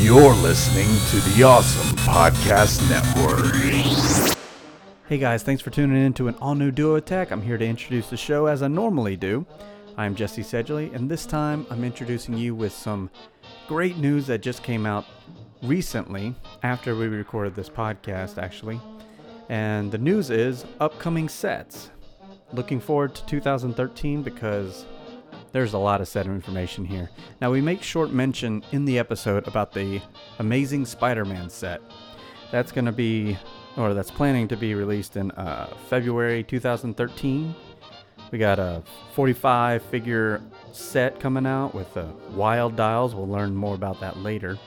You're listening to the Awesome Podcast Network. Hey guys, thanks for tuning in to an all-new Duo Attack. I'm here to introduce the show as I normally do. I'm Jesse Sedgley, and this time I'm introducing you with some great news that just came out recently after we recorded this podcast, actually. And the news is upcoming sets. Looking forward to 2013 because there's a lot of set information here. Now, we make short mention in the episode about the Amazing Spider-Man set. That's going to be, or that's planning to be released in February 2013. We got a 45-figure set coming out with wild dials. We'll learn more about that later.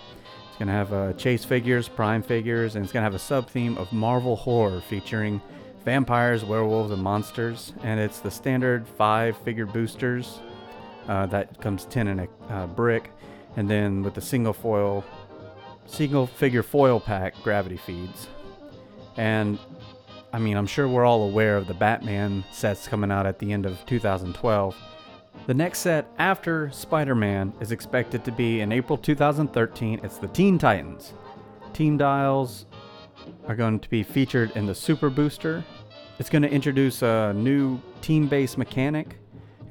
It's going to have chase figures, prime figures, and it's going to have a sub-theme of Marvel Horror featuring vampires, werewolves, and monsters. And it's the standard 5-figure boosters. That comes 10 in a brick, and then with the single figure foil pack gravity feeds. And I mean, I'm sure we're all aware of the Batman sets coming out at the end of 2012. The next set after Spider-Man is expected to be in April 2013. It's the Teen Titans. Teen Dials are going to be featured in the Super Booster. It's going to introduce a new team-based mechanic.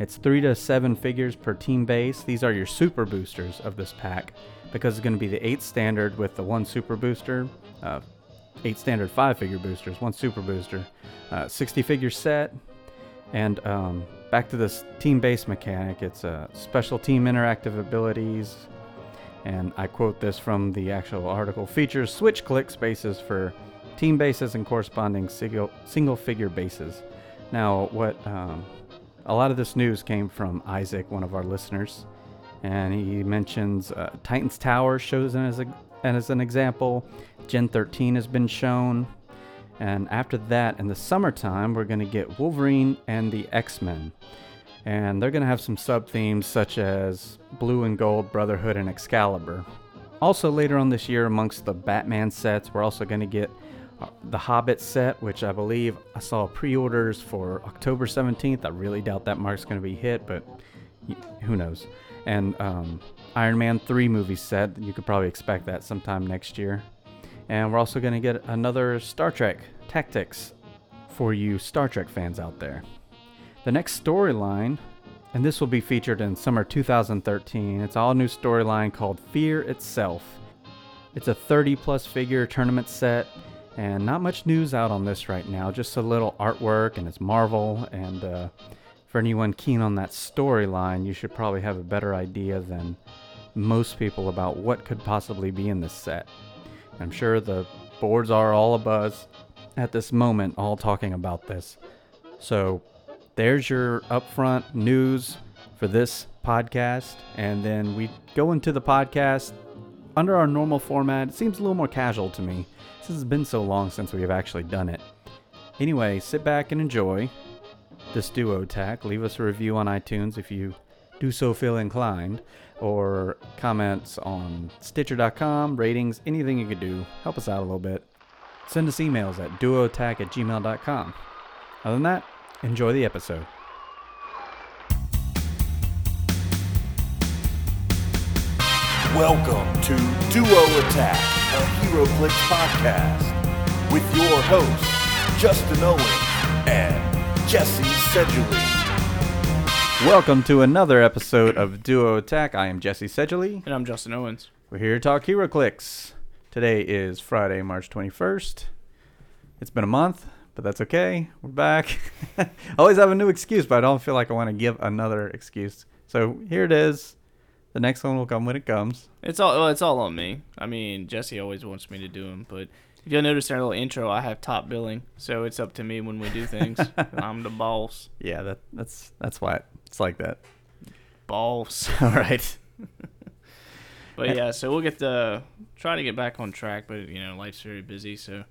It's 3 to 7 figures per team base. These are your super boosters of this pack because it's going to be the 8 standard with the 1 super booster, 8 standard 5-figure boosters, 1 super booster, 60-figure set. And back to this team-based mechanic, it's special team interactive abilities. And I quote this from the actual article. Features switch-click spaces for team bases and corresponding single-figure bases. Now, what... a lot of this news came from Isaac, one of our listeners, and he mentions Titan's Tower shows as an example. Gen 13 has been shown. And after that, in the summertime, we're going to get Wolverine and the X-Men. And they're going to have some sub-themes such as Blue and Gold, Brotherhood, and Excalibur. Also later on this year, amongst the Batman sets, we're also going to get the Hobbit set, which I believe I saw pre-orders for October 17th. I really doubt that mark's going to be hit, but who knows. And Iron Man 3 movie set, you could probably expect that sometime next year. And we're also going to get another Star Trek Tactics for you Star Trek fans out there. The next storyline, and this will be featured in summer 2013, it's an all-new storyline called Fear Itself. It's a 30-plus figure tournament set. And not much news out on this right now, just a little artwork, and it's Marvel. And for anyone keen on that storyline, you should probably have a better idea than most people about what could possibly be in this set. I'm sure the boards are all abuzz at this moment, all talking about this. So there's your upfront news for this podcast. And then we go into the podcast under our normal format. It seems a little more casual to me. This has been so long since we have actually done it. Anyway, sit back and enjoy this Duo Attack. Leave us a review on iTunes if you do so feel inclined, or comments on Stitcher.com, ratings, anything you could do. Help us out a little bit. Send us emails at duoattack@gmail.com. Other than that, enjoy the episode. Welcome to Duo Attack, a HeroClix podcast, with your hosts, Justin Owens and Jesse Sedgley. Welcome to another episode of Duo Attack. I am Jesse Sedgley. And I'm Justin Owens. We're here to talk HeroClix. Today is Friday, March 21st. It's been a month, but that's okay. We're back. I always have a new excuse, but I don't feel like I want to give another excuse. So here it is. The next one will come when it comes. It's all on me. I mean, Jesse always wants me to do them, but if you'll notice in our little intro, I have top billing, so it's up to me when we do things. I'm the boss. Yeah, that's why it's like that. Boss. All right. But yeah, so we'll try to get back on track, but you know, life's very busy, so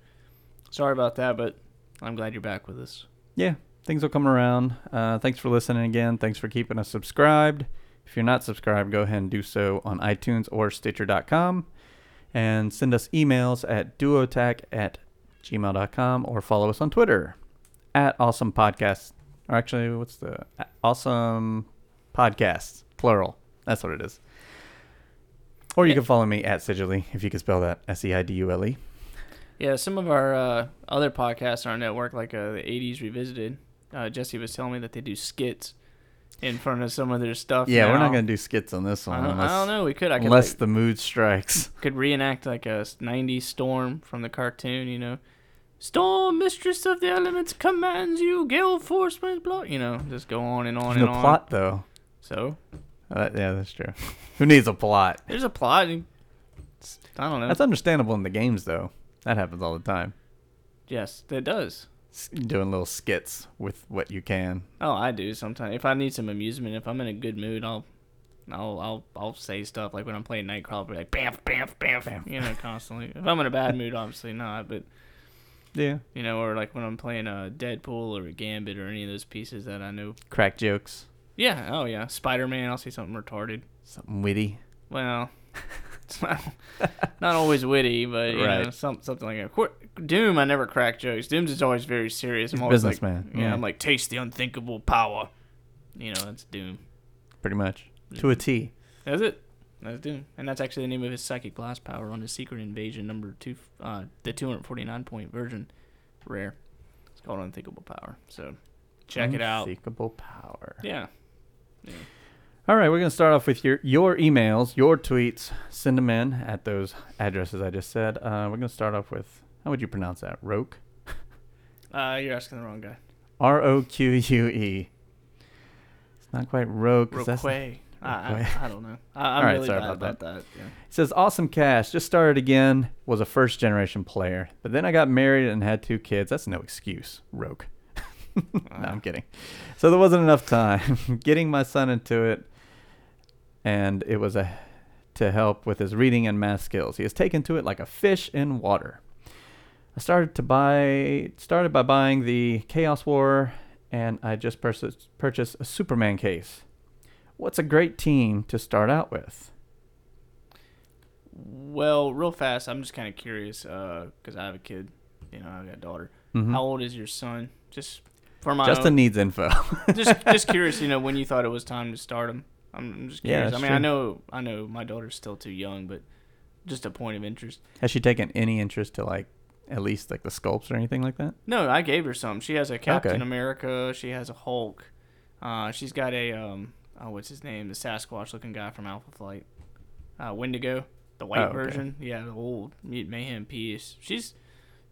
sorry about that. But I'm glad you're back with us. Yeah, things will come around. Thanks for listening again. Thanks for keeping us subscribed. If you're not subscribed, go ahead and do so on iTunes or Stitcher.com. And send us emails at duoattack@gmail.com or follow us on Twitter at Awesome Podcast. Or actually, what's the Awesome Podcasts? Plural. That's what it is. Or you can follow me at Sedgley, if you can spell that, S-E-I-D-U-L-E. Yeah, some of our other podcasts on our network, like the 80s Revisited, Jesse was telling me that they do skits in front of some of their stuff. Yeah, now. We're not going to do skits on this one. I don't know. We could. Unless the mood strikes. Could reenact like a 90s Storm from the cartoon, you know. Storm, mistress of the elements, commands you, gale force, blah. You know, just go on and on and on. There's no plot, though. So? Yeah, that's true. Who needs a plot? There's a plot. I don't know. That's understandable in the games, though. That happens all the time. Yes, it does. Doing little skits with what you can. Oh, I do sometimes. If I need some amusement, if I'm in a good mood, I'll say stuff like when I'm playing Nightcrawler, I'll be like bamf, bamf, bamf, bamf, you know, constantly. If I'm in a bad mood, obviously not, but yeah, you know, or like when I'm playing a Deadpool or a Gambit or any of those pieces that I know. Crack jokes. Yeah. Oh yeah. Spider-Man. I'll say something retarded. Something witty. Well. It's not always witty, but you know, something like that. Doom, I never crack jokes. Doom's is always very serious. I'm always businessman. Like, yeah, I'm like, taste the unthinkable power. You know, that's Doom. Pretty much. To a T. That's it. That's Doom. And that's actually the name of his psychic blast power on his Secret Invasion number 2, the 249-point version. Rare. It's called Unthinkable Power. So check it out. Unthinkable Power. Yeah. All right, we're going to start off with your emails, your tweets. Send them in at those addresses I just said. We're going to start off with, how would you pronounce that? Roque? You're asking the wrong guy. R-O-Q-U-E. It's not quite Roque. Roque. I don't know. I'm right, really bad about that. Yeah. It says, awesome cast. Just started again. Was a first-generation player. But then I got married and had 2 kids. That's no excuse, Roque. No, I'm kidding. So there wasn't enough time getting my son into it. And it was to help with his reading and math skills. He has taken to it like a fish in water. I started by buying the Chaos War, and I just purchased a Superman case. What's a great team to start out with? Well, real fast, I'm just kind of curious because I have a kid. You know, I've got a daughter. Mm-hmm. How old is your son? Just for my Justin own, needs info. just curious, you know, when you thought it was time to start him. I'm just curious. Yeah, I mean, true. I know my daughter's still too young, but just a point of interest. Has she taken any interest to, like, at least, like, the sculpts or anything like that? No, I gave her some. She has a Captain America. She has a Hulk. She's got a, what's his name? The Sasquatch-looking guy from Alpha Flight. Wendigo, the white version. Yeah, the old Mutant Mayhem piece. She's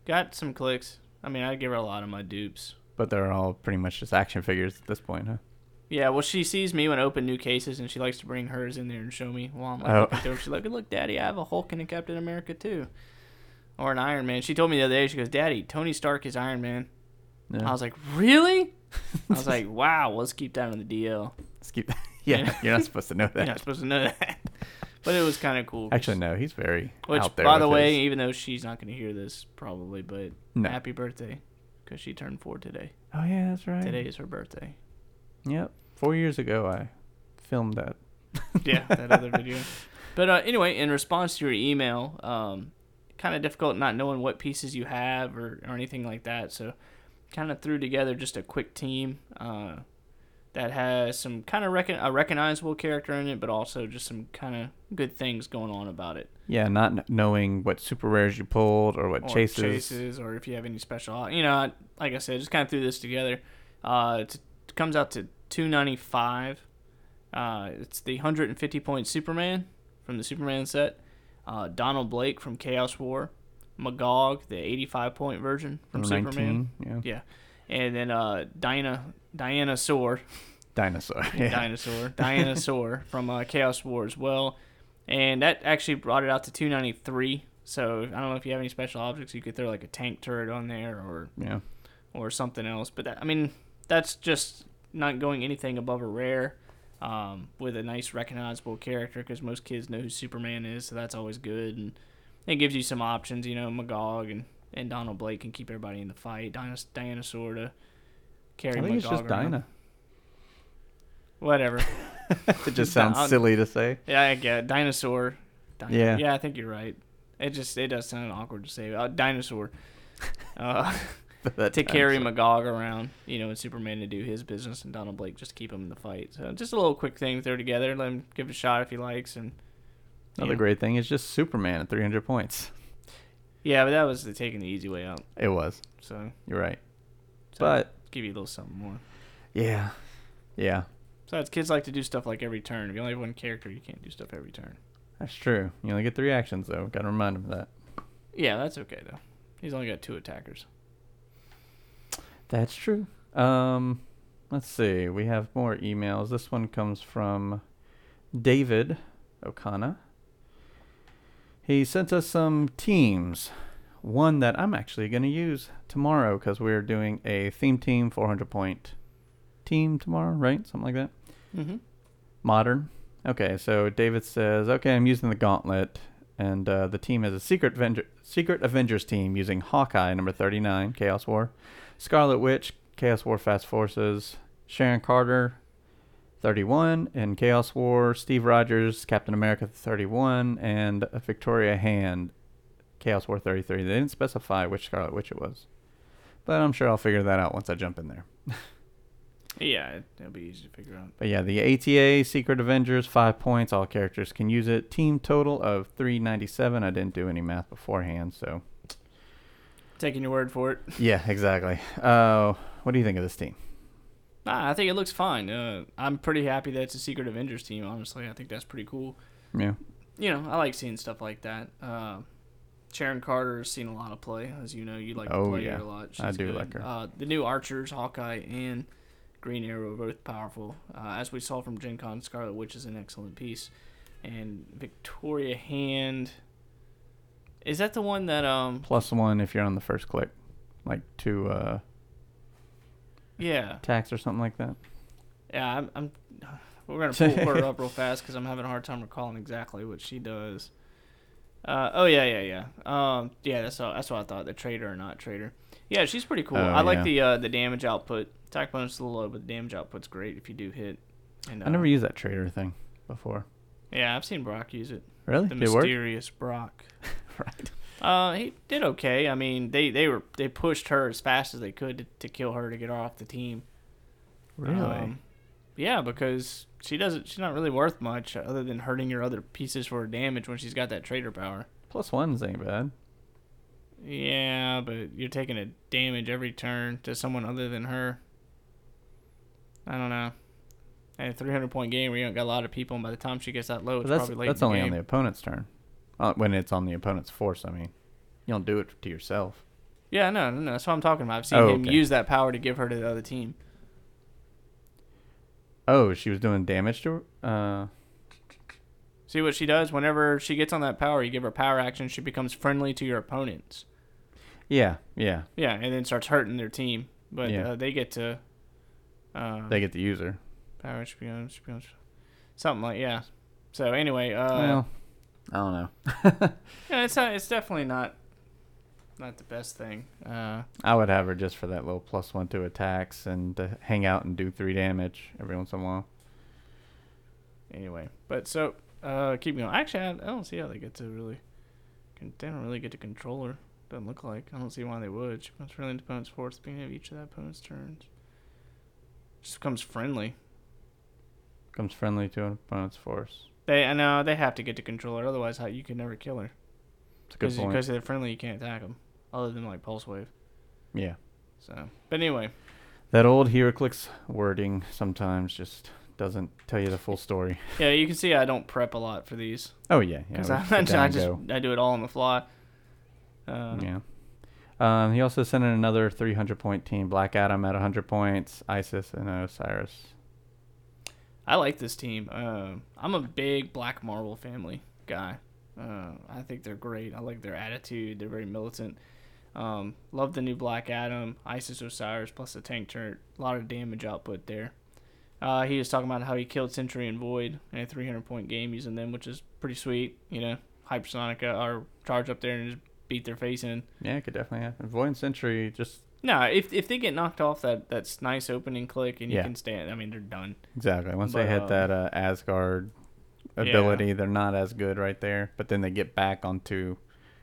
got some clicks. I mean, I give her a lot of my dupes. But they're all pretty much just action figures at this point, huh? Yeah, well, she sees me when I open new cases, and she likes to bring hers in there and show me while I'm looking through. She's like, look, Daddy, I have a Hulk and a Captain America, too. Or an Iron Man. She told me the other day, she goes, Daddy, Tony Stark is Iron Man. Yeah. I was like, really? I was like, wow, well, let's keep that on the DL. Let's keep that. Yeah, you're not supposed to know that. You're not supposed to know that. But it was kind of cool. Actually, no, he's very out there. By the way, even though she's not going to hear this probably, but happy birthday because she turned 4 today. Oh, yeah, that's right. Today is her birthday. Yep. 4 years ago, I filmed that. Yeah, that other video. But anyway, in response to your email, kind of difficult not knowing what pieces you have or anything like that. So kind of threw together just a quick team that has some kind of a recognizable character in it, but also just some kind of good things going on about it. Yeah, not knowing what super rares you pulled or what chases. Or if you have any special. You know, like I said, just kind of threw this together. It comes out to $295. It's the 150-point Superman from the Superman set. Donald Blake from Chaos War. Magog, the 85-point version from Superman. 19, yeah. And then Dinosaur. Dinosaur from Chaos War as well. And that actually brought it out to $293. So I don't know if you have any special objects. You could throw like a tank turret on there or something else. But that, I mean, that's just not going anything above a rare with a nice recognizable character because most kids know who Superman is, so that's always good. And it gives you some options, you know, Magog and Donald Blake can keep everybody in the fight. Dinosaur to carry Magog. I think it's just Dinah. Whatever. It just sounds silly to say. Yeah, I get it. Dinosaur. Yeah, I think you're right. It does sound awkward to say. Dinosaur. To carry Magog around, you know, and Superman to do his business, and Donald Blake just keep him in the fight. So just a little quick thing throw together. Let him give it a shot if he likes, and Another great thing is just Superman at 300 points. Yeah, but that was taking the easy way out. It was. So you're right. So but give you a little something more. Yeah. Yeah. So it's kids like to do stuff like every turn. If you only have one character, you can't do stuff every turn. That's true. You only get 3 actions, though. Got to remind him of that. Yeah, that's okay, though. He's only got 2 attackers. That's true. Let's see. We have more emails. This one comes from David O'Connor. He sent us some teams. One that I'm actually going to use tomorrow because we're doing a theme team 400-point team tomorrow, right? Something like that. Mm-hmm. Modern. Okay, so David says, okay, I'm using the Gauntlet, and the team is a secret Avengers team using Hawkeye, number 39, Chaos War, Scarlet Witch, Chaos War Fast Forces, Sharon Carter, 31, and Chaos War, Steve Rogers, Captain America, 31, and Victoria Hand, Chaos War 33. They didn't specify which Scarlet Witch it was, but I'm sure I'll figure that out once I jump in there. Yeah, it'll be easy to figure out. But yeah, the ATA, Secret Avengers, 5 points. All characters can use it. Team total of 397. I didn't do any math beforehand, so. Taking your word for it. Yeah, exactly. What do you think of this team? I think it looks fine. I'm pretty happy that it's a Secret Avengers team, honestly. I think that's pretty cool. Yeah. You know, I like seeing stuff like that. Sharon Carter has seen a lot of play. As you know, you like to play her a lot. She's good. Like her. The new Archers, Hawkeye, and Green Arrow are both powerful. As we saw from Gen Con, Scarlet Witch is an excellent piece. And Victoria Hand, is that the one that... +1 if you're on the first click. Like 2 attacks or something like that. Yeah, we're going to pull her up real fast because I'm having a hard time recalling exactly what she does. That's what I thought. The traitor or not traitor. Yeah, she's pretty cool. I like the damage output. Attack bonus is a little low, but the damage output's great if you do hit. And I never used that traitor thing before. Yeah, I've seen Brock use it. Really? The mysterious Brock. Right. He did okay. I mean, they pushed her as fast as they could to kill her to get her off the team. Really? Yeah, because she's not really worth much other than hurting your other pieces for her damage when she's got that traitor power. +1's ain't bad. Yeah, but you're taking a damage every turn to someone other than her. I don't know. In a 300-point game where you don't got a lot of people, and by the time she gets that low, it's probably late in the game. That's only on the opponent's turn. When it's on the opponent's force, I mean. You don't do it to yourself. Yeah, no. That's what I'm talking about. I've seen him use that power to give her to the other team. Oh, she was doing damage to her? See what she does? Whenever she gets on that power, you give her power action. She becomes friendly to your opponents. Yeah. Yeah, and then starts hurting their team. But they get to... they get to use her. Power action. Something like, yeah. So, anyway... well, I don't know. Yeah, it's definitely not the best thing. I would have her just for that little +1 to attacks and to hang out and do 3 damage every once in a while. Anyway, but so keep going. Actually, I don't see how they get to really. They don't really get to control her. Doesn't look like. I don't see why they would. She becomes friendly to opponent's force at the beginning of each of that opponent's turns. She becomes friendly. Becomes friendly to an opponent's force. They have to get to control her, otherwise you can never kill her. It's a good point. Because they're friendly, you can't attack them, other than like Pulse Wave. Yeah. So, but anyway. That old HeroClix wording sometimes just doesn't tell you the full story. Yeah, you can see I don't prep a lot for these. Oh, yeah. Because I do it all on the fly. Yeah. He also sent in another 300-point team, Black Adam at 100 points, Isis and Osiris. I like this team. I'm a big Black Marvel family guy. I think they're great. I like their attitude. They're very militant. Love the new Black Adam, Isis Osiris, plus the tank turret. A lot of damage output there. He was talking about how he killed Sentry and Void in a 300-point game using them, which is pretty sweet. You know, Hypersonic or charge up there and just beat their face in. Yeah, it could definitely happen. Void and Sentry just... No, if they get knocked off, that's nice opening click, and you can stand. I mean, they're done. Exactly. Once they hit that Asgard ability, they're not as good right there. But then they get back onto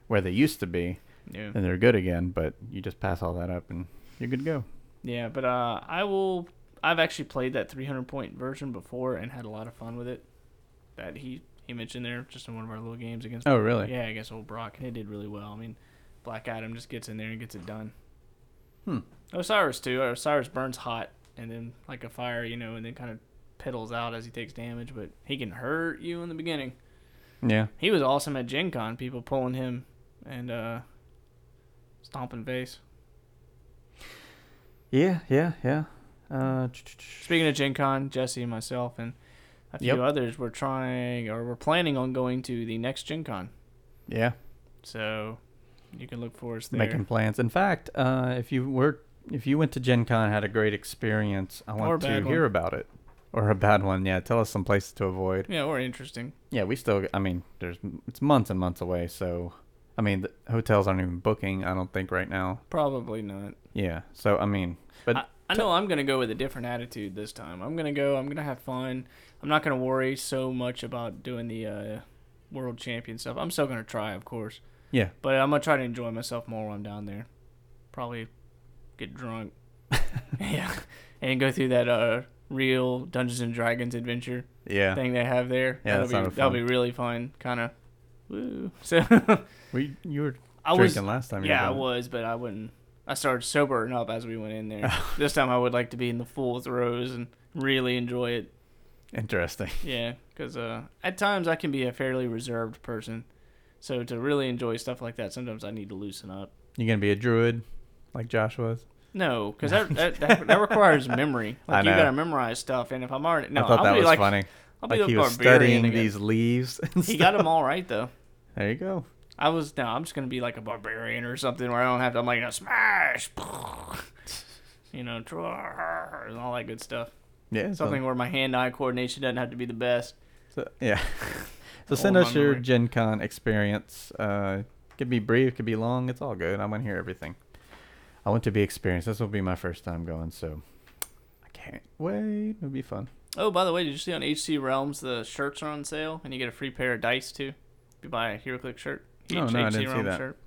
where they used to be, and they're good again. But you just pass all that up, and you're good to go. Yeah, but I've actually played that 300-point version before and had a lot of fun with it. That he image in there just in one of our little games against. Oh, really? Yeah, against old Brock, and it did really well. I mean, Black Adam just gets in there and gets it done. Hmm. Osiris too. Osiris burns hot and then like a fire, you know, and then kind of piddles out as he takes damage, but he can hurt you in the beginning. Yeah. He was awesome at Gen Con, people pulling him and stomping base. Yeah. Speaking of Gen Con, Jesse and myself and a few others we're planning on going to the next Gen Con. Yeah. So you can look for us there. Making plans. In fact, if you went to Gen Con and had a great experience, I want to hear about it. Or a bad one, yeah. Tell us some places to avoid. Yeah, or interesting. Yeah, we still, I mean, it's months and months away, so, I mean, the hotels aren't even booking, I don't think, right now. Probably not. Yeah, so, I mean. But I know I'm going to go with a different attitude this time. I'm going to go, I'm going to have fun. I'm not going to worry so much about doing the world champion stuff. I'm still going to try, of course. Yeah. But I'm going to try to enjoy myself more when I'm down there. Probably get drunk. Yeah. And go through that, real Dungeons and Dragons adventure thing they have there. Yeah, that'll be really fun, kind of. Woo! So you were drinking last time. Yeah, I was, but I wouldn't. I started sobering up as we went in there. This time I would like to be in the full throes and really enjoy it. Interesting. Yeah, because at times I can be a fairly reserved person, so to really enjoy stuff like that, sometimes I need to loosen up. You gonna be a druid, like Josh was? No, because that requires memory. Like, you got to memorize stuff, and if I'm already... No, I thought that was like, funny. I'll be like he was studying these leaves and stuff. He got them all right, though. There you go. I'm just going to be like a barbarian or something where I don't have to... I'm like, smash! You know, and all that good stuff. Yeah. Something where my hand-eye coordination doesn't have to be the best. So, yeah. So send us your Gen Con experience. It could be brief, it could be long. It's all good. I want to hear everything. I want to be experienced. This will be my first time going, so I can't wait. It'll be fun. Oh, by the way, did you see on HC Realms the shirts are on sale, and you get a free pair of dice, too? If you buy a HeroClix shirt. No, I didn't see that. Shirt.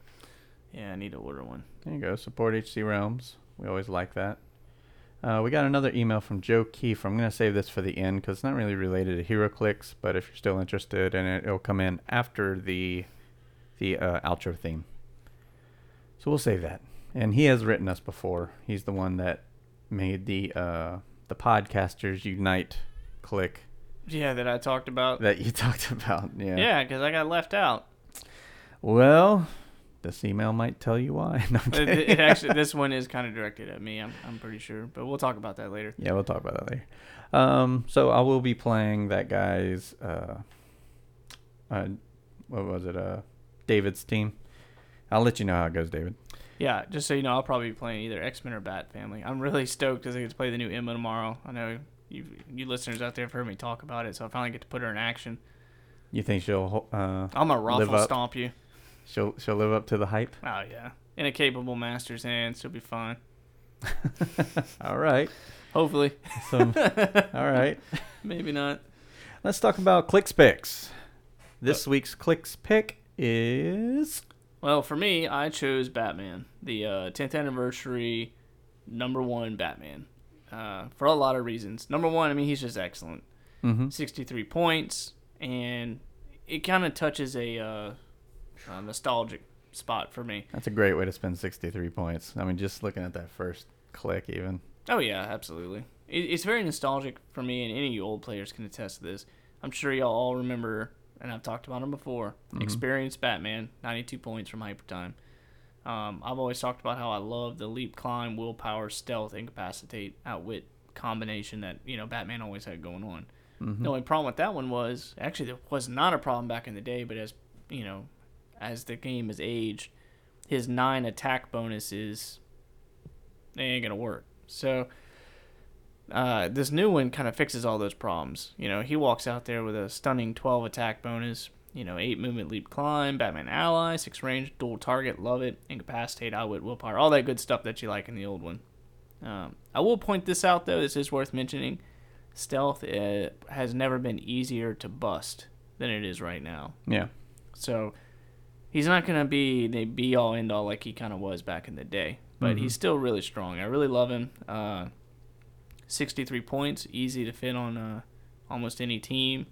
Yeah, I need to order one. There you go. Support HC Realms. We always like that. We got another email from Joe Keefe. I'm going to save this for the end because it's not really related to HeroClix, but if you're still interested in it, it'll come in after the outro theme. So we'll save that. And he has written us before. He's the one that made the Podcasters Unite click. Yeah, that I talked about. That you talked about, yeah. Yeah, because I got left out. Well, this email might tell you why. No, it actually, this one is kind of directed at me, I'm pretty sure. But we'll talk about that later. Yeah, we'll talk about that later. So I will be playing that guy's, David's team. I'll let you know how it goes, David. Yeah, just so you know, I'll probably be playing either X-Men or Bat Family. I'm really stoked because I get to play the new Emma tomorrow. I know you listeners out there have heard me talk about it, so I finally get to put her in action. You think she'll I'm a ruffle stomp you. She'll live up to the hype? Oh, yeah. In a capable master's hands, she'll be fine. All right. Hopefully. All right. Maybe not. Let's talk about Click's Picks. This week's Click's Pick is... Well, for me, I chose Batman, the 10th anniversary number one Batman, for a lot of reasons. Number one, I mean, he's just excellent. Mm-hmm. 63 points, and it kind of touches a nostalgic spot for me. That's a great way to spend 63 points. I mean, just looking at that first click even. Oh, yeah, absolutely. It's very nostalgic for me, and any old players can attest to this. I'm sure y'all all remember... and I've talked about him before, mm-hmm. Experienced Batman, 92 points from Hyper Time. I've always talked about how I love the leap, climb, willpower, stealth, incapacitate, outwit combination that, you know, Batman always had going on. Mm-hmm. The only problem with that one was, actually there was not a problem back in the day, but as, you know, as the game has aged, his 9 attack bonuses, they ain't going to work. So... this new one kind of fixes all those problems. You know, he walks out there with a stunning 12 attack bonus, you know, 8 movement, leap, climb, Batman ally, 6 range, dual target, love it, incapacitate, outwit, willpower, all that good stuff that you like in the old one. I will point this out, though, this is worth mentioning. Stealth has never been easier to bust than it is right now. Yeah. So he's not going to be the be-all, end-all like he kind of was back in the day, but mm-hmm. He's still really strong. I really love him. 63 points, easy to fit on almost any team.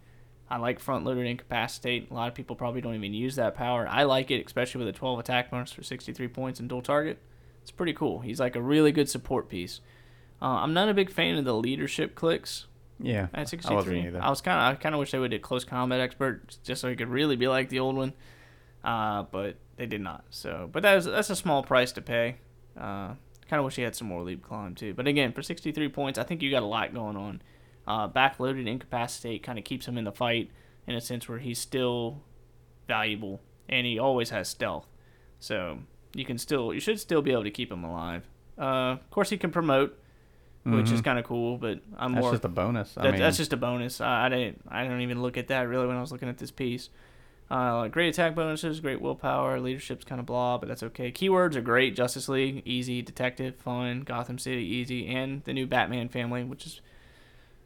I like front loaded incapacitate. A lot of people probably don't even use that power. I like it, especially with a 12 attack bonus for 63 points and dual target. It's pretty cool. He's like a really good support piece. I'm not a big fan of the leadership clicks. Yeah, at 63. I wasn't either. I kind of wish they would do close combat expert just so he could really be like the old one. But they did not. So, but that's a small price to pay. Kind of wish he had some more leap climb too. But again, for 63 points, I think you got a lot going on. Backloaded incapacitate kind of keeps him in the fight in a sense where he's still valuable and he always has stealth. So you should still be able to keep him alive. Of course, he can promote, which is kind of cool, but that's just a bonus. That's just a bonus. I don't even look at that really when I was looking at this piece. Great attack bonuses, great willpower, leadership's kind of blah, but that's okay. Keywords are great. Justice League, easy. Detective, fun. Gotham City, easy. And the new Batman family, which is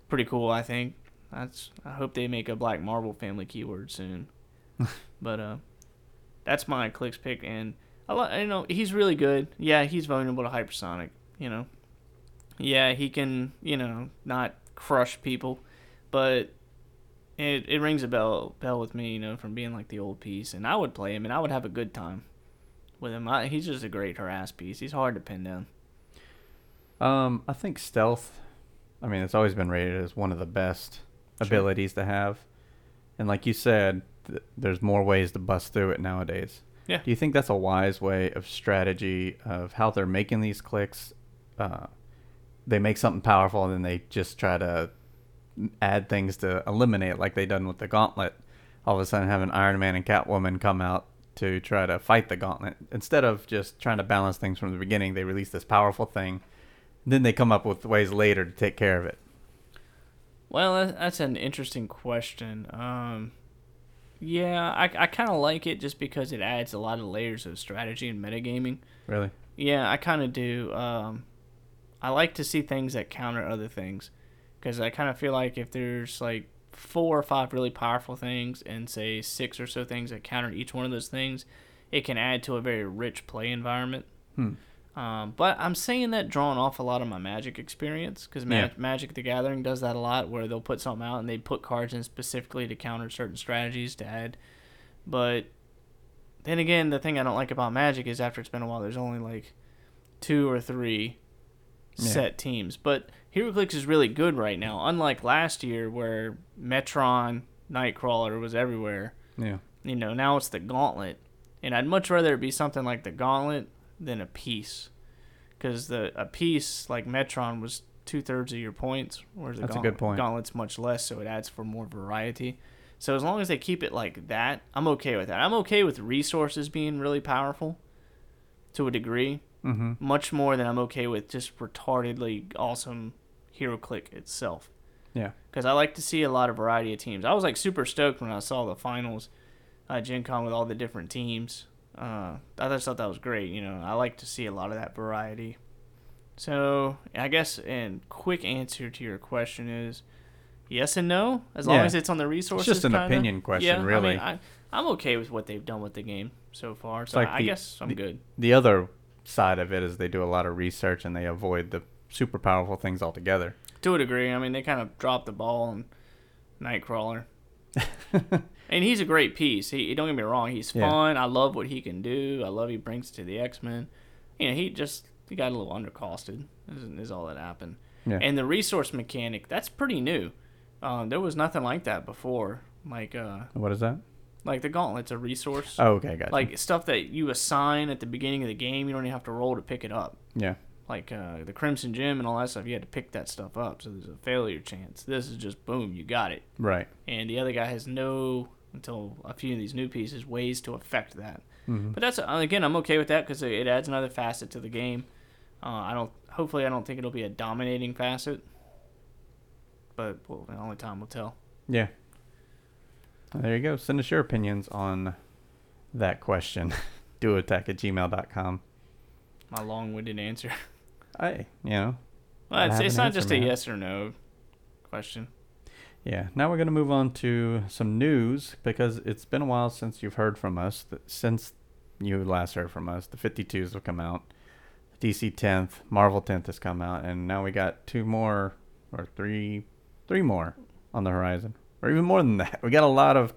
pretty cool, I think. I hope they make a Black Marvel family keyword soon. But that's my clicks pick, and he's really good. Yeah, he's vulnerable to hypersonic. Yeah, he can not crush people, but it rings a bell with me, from being like the old piece, and I would play him, and I would have a good time with him. He's just a great harass piece. He's hard to pin down. I think stealth, it's always been rated as one of the best abilities to have. And like you said, there's more ways to bust through it nowadays. Yeah. Do you think that's a wise way of strategy of how they're making these clicks? They make something powerful, and then they just try to add things to eliminate, like they done with the Gauntlet. All of a sudden having Iron Man and Catwoman come out to try to fight the Gauntlet. Instead of just trying to balance things from the beginning, they release this powerful thing. Then they come up with ways later to take care of it. Well, that's an interesting question. Yeah, I kind of like it just because it adds a lot of layers of strategy and metagaming. Really? Yeah, I kind of do. I like to see things that counter other things. Because I kind of feel like if there's like 4 or 5 really powerful things and say 6 or so things that counter each one of those things, it can add to a very rich play environment. But I'm saying that drawing off a lot of my Magic experience, because Magic the Gathering does that a lot, where they'll put something out and they put cards in specifically to counter certain strategies to add. But then again, the thing I don't like about Magic is after it's been a while, there's only like 2 or 3 set teams. But HeroClix is really good right now, unlike last year where Metron, Nightcrawler was everywhere. Yeah. Now it's the Gauntlet, and I'd much rather it be something like the Gauntlet than a piece, because a piece like Metron was 2/3 of your points, whereas Gauntlet's much less, so it adds for more variety. So as long as they keep it like that, I'm okay with that. I'm okay with resources being really powerful to a degree. Mm-hmm. Much more than I'm okay with just retardedly awesome HeroClix itself. Yeah. Because I like to see a lot of variety of teams. I was like super stoked when I saw the finals at Gen Con with all the different teams. I just thought that was great. I like to see a lot of that variety. So I guess in quick answer to your question is yes and no, as long as it's on the resources. It's just an opinion question, really. I'm okay with what they've done with the game so far. So I guess I'm good. The other side of it is they do a lot of research and they avoid the super powerful things altogether. To a degree. They kind of dropped the ball on Nightcrawler. And he's a great piece. He, don't get me wrong, he's fun. I love what he can do. I love he brings to the X-Men. He got a little undercosted is all that happened. Yeah. And the resource mechanic, that's pretty new. There was nothing like that before. Like what is that? Like, the Gauntlet's a resource. Oh, okay, gotcha. Like, stuff that you assign at the beginning of the game, you don't even have to roll to pick it up. Yeah. Like, the Crimson Gem and all that stuff, you had to pick that stuff up, so there's a failure chance. This is just, boom, you got it. Right. And the other guy has no, until a few of these new pieces, ways to affect that. Mm-hmm. But that's, again, I'm okay with that because it adds another facet to the game. Hopefully, I don't think it'll be a dominating facet. But, only time will tell. Yeah. There you go. Send us your opinions on that question. duoattack@gmail.com. My long-winded answer. Well, it's not just a yes or no question. Yeah. Now we're going to move on to some news, because it's been a while since you've heard from us. Since you last heard from us, the 52s have come out. DC 10th, Marvel 10th has come out, and now we got 2 more, or three more on the horizon. or even more than that. We got a lot of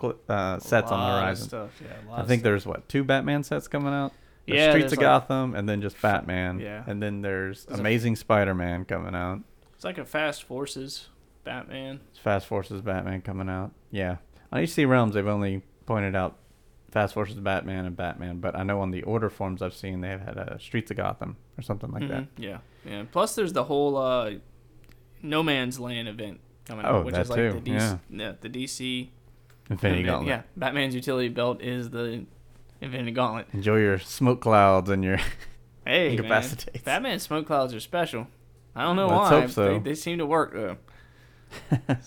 sets on the horizon. I think there's what, 2 Batman sets coming out. There's Streets of Gotham, and then just Batman. Yeah. And then there's Amazing Spider-Man coming out. It's like a Fast Forces Batman. Coming out. Yeah. On HC Realms, they've only pointed out Fast Forces Batman and Batman, but I know on the order forms I've seen, they've had a Streets of Gotham or something like that. Yeah. Yeah. Plus, there's the whole No Man's Land event coming out, which is like the DC, the DC Infinity Gauntlet. Yeah. Batman's utility belt is the Infinity Gauntlet. Enjoy your smoke clouds and your incapacitates. Batman's smoke clouds are special. I don't know why. Let's hope so. They seem to work though.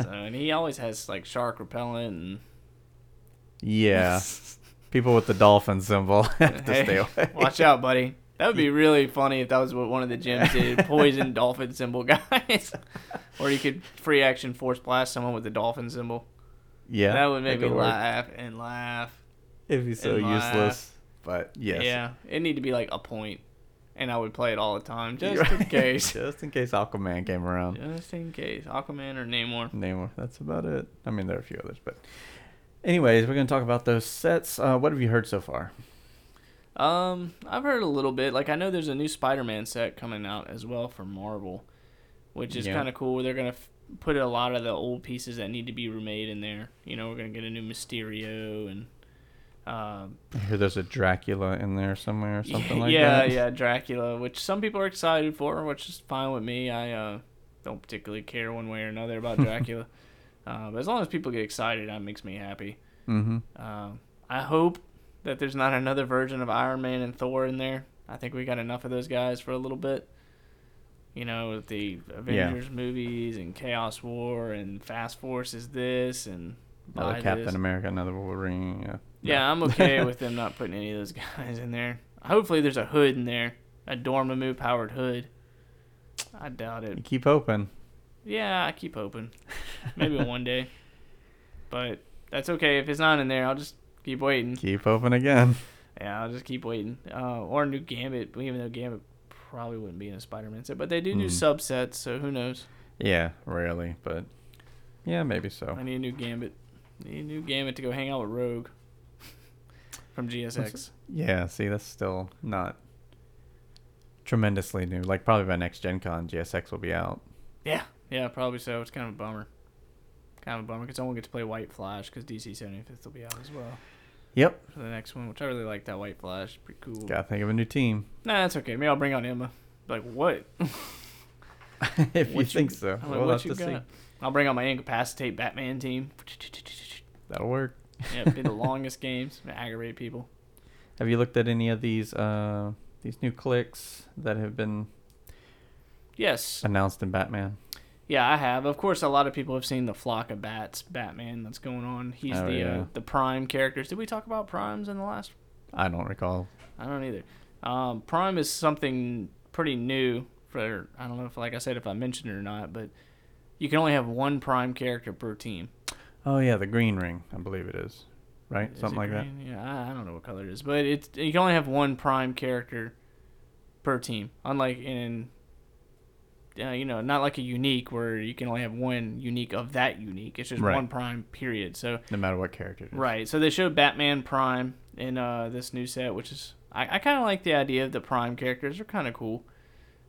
So, and he always has like shark repellent and people with the dolphin symbol have to stay away. Watch out, buddy. That would be really funny if that was what one of the gyms did. Poison dolphin symbol guys. Or you could free action force blast someone with the dolphin symbol. Yeah. That would make me laugh and laugh. It'd be so useless. But yes. Yeah. It'd need to be like a point. And I would play it all the time, in case. Just in case Aquaman came around. Just in case. Aquaman or Namor. Namor. That's about it. I mean, there are a few others. But anyways, we're going to talk about those sets. What have you heard so far? I've heard a little bit. Like, I know there's a new Spider-Man set coming out as well for Marvel, which is kind of cool. They're going to put a lot of the old pieces that need to be remade in there. You know, we're going to get a new Mysterio and... I hear there's a Dracula in there somewhere or something like that. Yeah, Dracula, which some people are excited for, which is fine with me. I don't particularly care one way or another about Dracula. But as long as people get excited, that makes me happy. Mm-hmm. I hope that there's not another version of Iron Man and Thor in there. I think we got enough of those guys for a little bit. You know, with the Avengers movies and Chaos War and Fast Force is this and... Another Captain America, another Wolverine. Yeah, I'm okay with them not putting any of those guys in there. Hopefully there's a hood in there, a Dormammu-powered hood. I doubt it. You keep hoping. Yeah, I keep hoping. Maybe one day. But that's okay. If it's not in there, I'll just keep waiting. Keep hoping again. Yeah, I'll just keep waiting. Or a new Gambit, even though Gambit probably wouldn't be in a Spider-Man set. But they do do subsets, so who knows? Yeah, rarely. But yeah, maybe so. I need a new Gambit. Need a new Gambit to go hang out with Rogue from GSX. Yeah, see, that's still not tremendously new. Like, probably by next Gen Con, GSX will be out. Yeah, probably so. It's kind of a bummer. Because I won't get to play White Flash because DC 75th will be out as well. Yep. For the next one, which I really like that White Flash. Pretty cool. Gotta think of a new team. Nah, that's okay. Maybe I'll bring on Emma. Like, what? If what you think so. Like, we'll have you to see. I'll bring on my incapacitate Batman team. That'll work. Yeah, it'd be the longest games. It'd aggravate people. Have you looked at any of these new clicks that have been announced in Batman? Yeah, I have. Of course, a lot of people have seen the Flock of Bats Batman that's going on. He's the Prime characters. Did we talk about Primes in the last? I don't recall. I don't either. Prime is something pretty new for, I don't know if, like I said, if I mentioned it or not, but you can only have one Prime character per team. Oh, yeah, the green ring, I believe it is, right? Is something like green? That? Yeah, I don't know what color it is, but you can only have one Prime character per team, unlike in, not like a unique where you can only have one unique of that unique. It's just one Prime, period. So no matter what character it is. Right, so they showed Batman Prime in this new set, which is, I kind of like the idea of the Prime characters. They're kind of cool.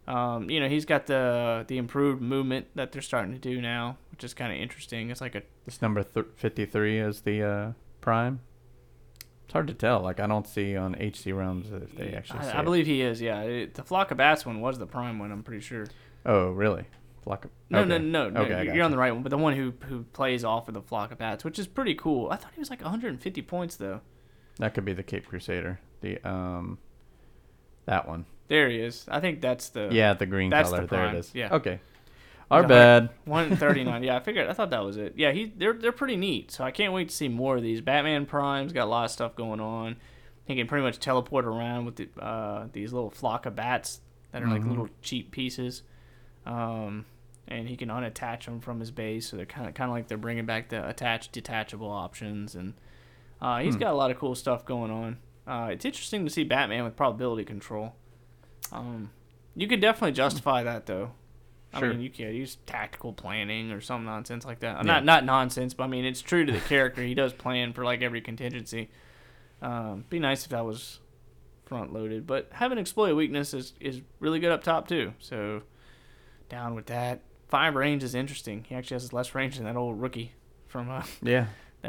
He's got the improved movement that they're starting to do now, which is kind of interesting. It's like this number 53 is the Prime. It's hard to tell. Like, I don't see on HC Realms if they actually say I believe he is, yeah. The Flock of Bats one was the Prime one, I'm pretty sure. Oh, really? No. Okay, you're on the right one, but the one who plays off of the Flock of Bats, which is pretty cool. I thought he was like 150 points, though. That could be the Cape Crusader. That one. There he is. I think that's the... Yeah, the green color. The Prime. There it is. Yeah. Okay. Our bad. 139. Yeah, I thought that was it. Yeah, they're pretty neat, so I can't wait to see more of these. Batman Prime's got a lot of stuff going on. He can pretty much teleport around with these little flock of bats that are like little cheap pieces. And he can unattach them from his base, so they're kind of like they're bringing back the attached, detachable options. And he's got a lot of cool stuff going on. It's interesting to see Batman with probability control. You could definitely justify that, though. Sure. I mean, you can't use tactical planning or some nonsense like that. Yeah. Not nonsense, but I mean, it's true to the character. He does plan for like every contingency. Be nice if that was front loaded, but having exploit weakness is really good up top too. So down with that. 5 range is interesting. He actually has less range than that old rookie from that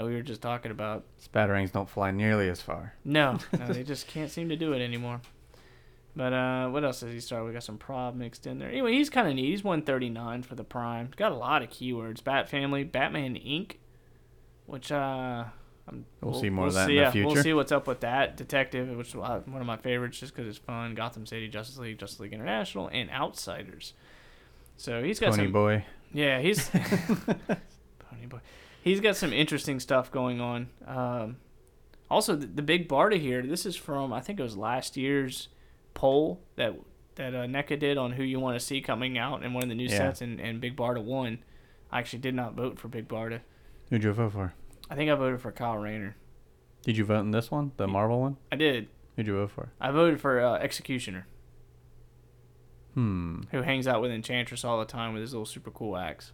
we were just talking about. Spatarangs don't fly nearly as far. No, they just can't seem to do it anymore. But what else does he start? We got some prob mixed in there. Anyway, he's kind of neat. He's 139 for the prime. Got a lot of keywords. Bat Family, Batman Inc., which we'll see more of that in the future. We'll see what's up with that. Detective, which is one of my favorites just because it's fun. Gotham City, Justice League International, and Outsiders. So he's got Pony Boy. Yeah, he's... Pony Boy. He's got some interesting stuff going on. Also, the Big Barda here, this is from, I think it was last year's poll that NECA did on who you want to see coming out in one of the new sets, and Big Barda won. I actually did not vote for Big Barda. Who'd you vote for? I think I voted for Kyle Rayner. Did you vote in this one, the Marvel one? I did. Who'd you vote for? I voted for Executioner. Who hangs out with Enchantress all the time with his little super cool axe.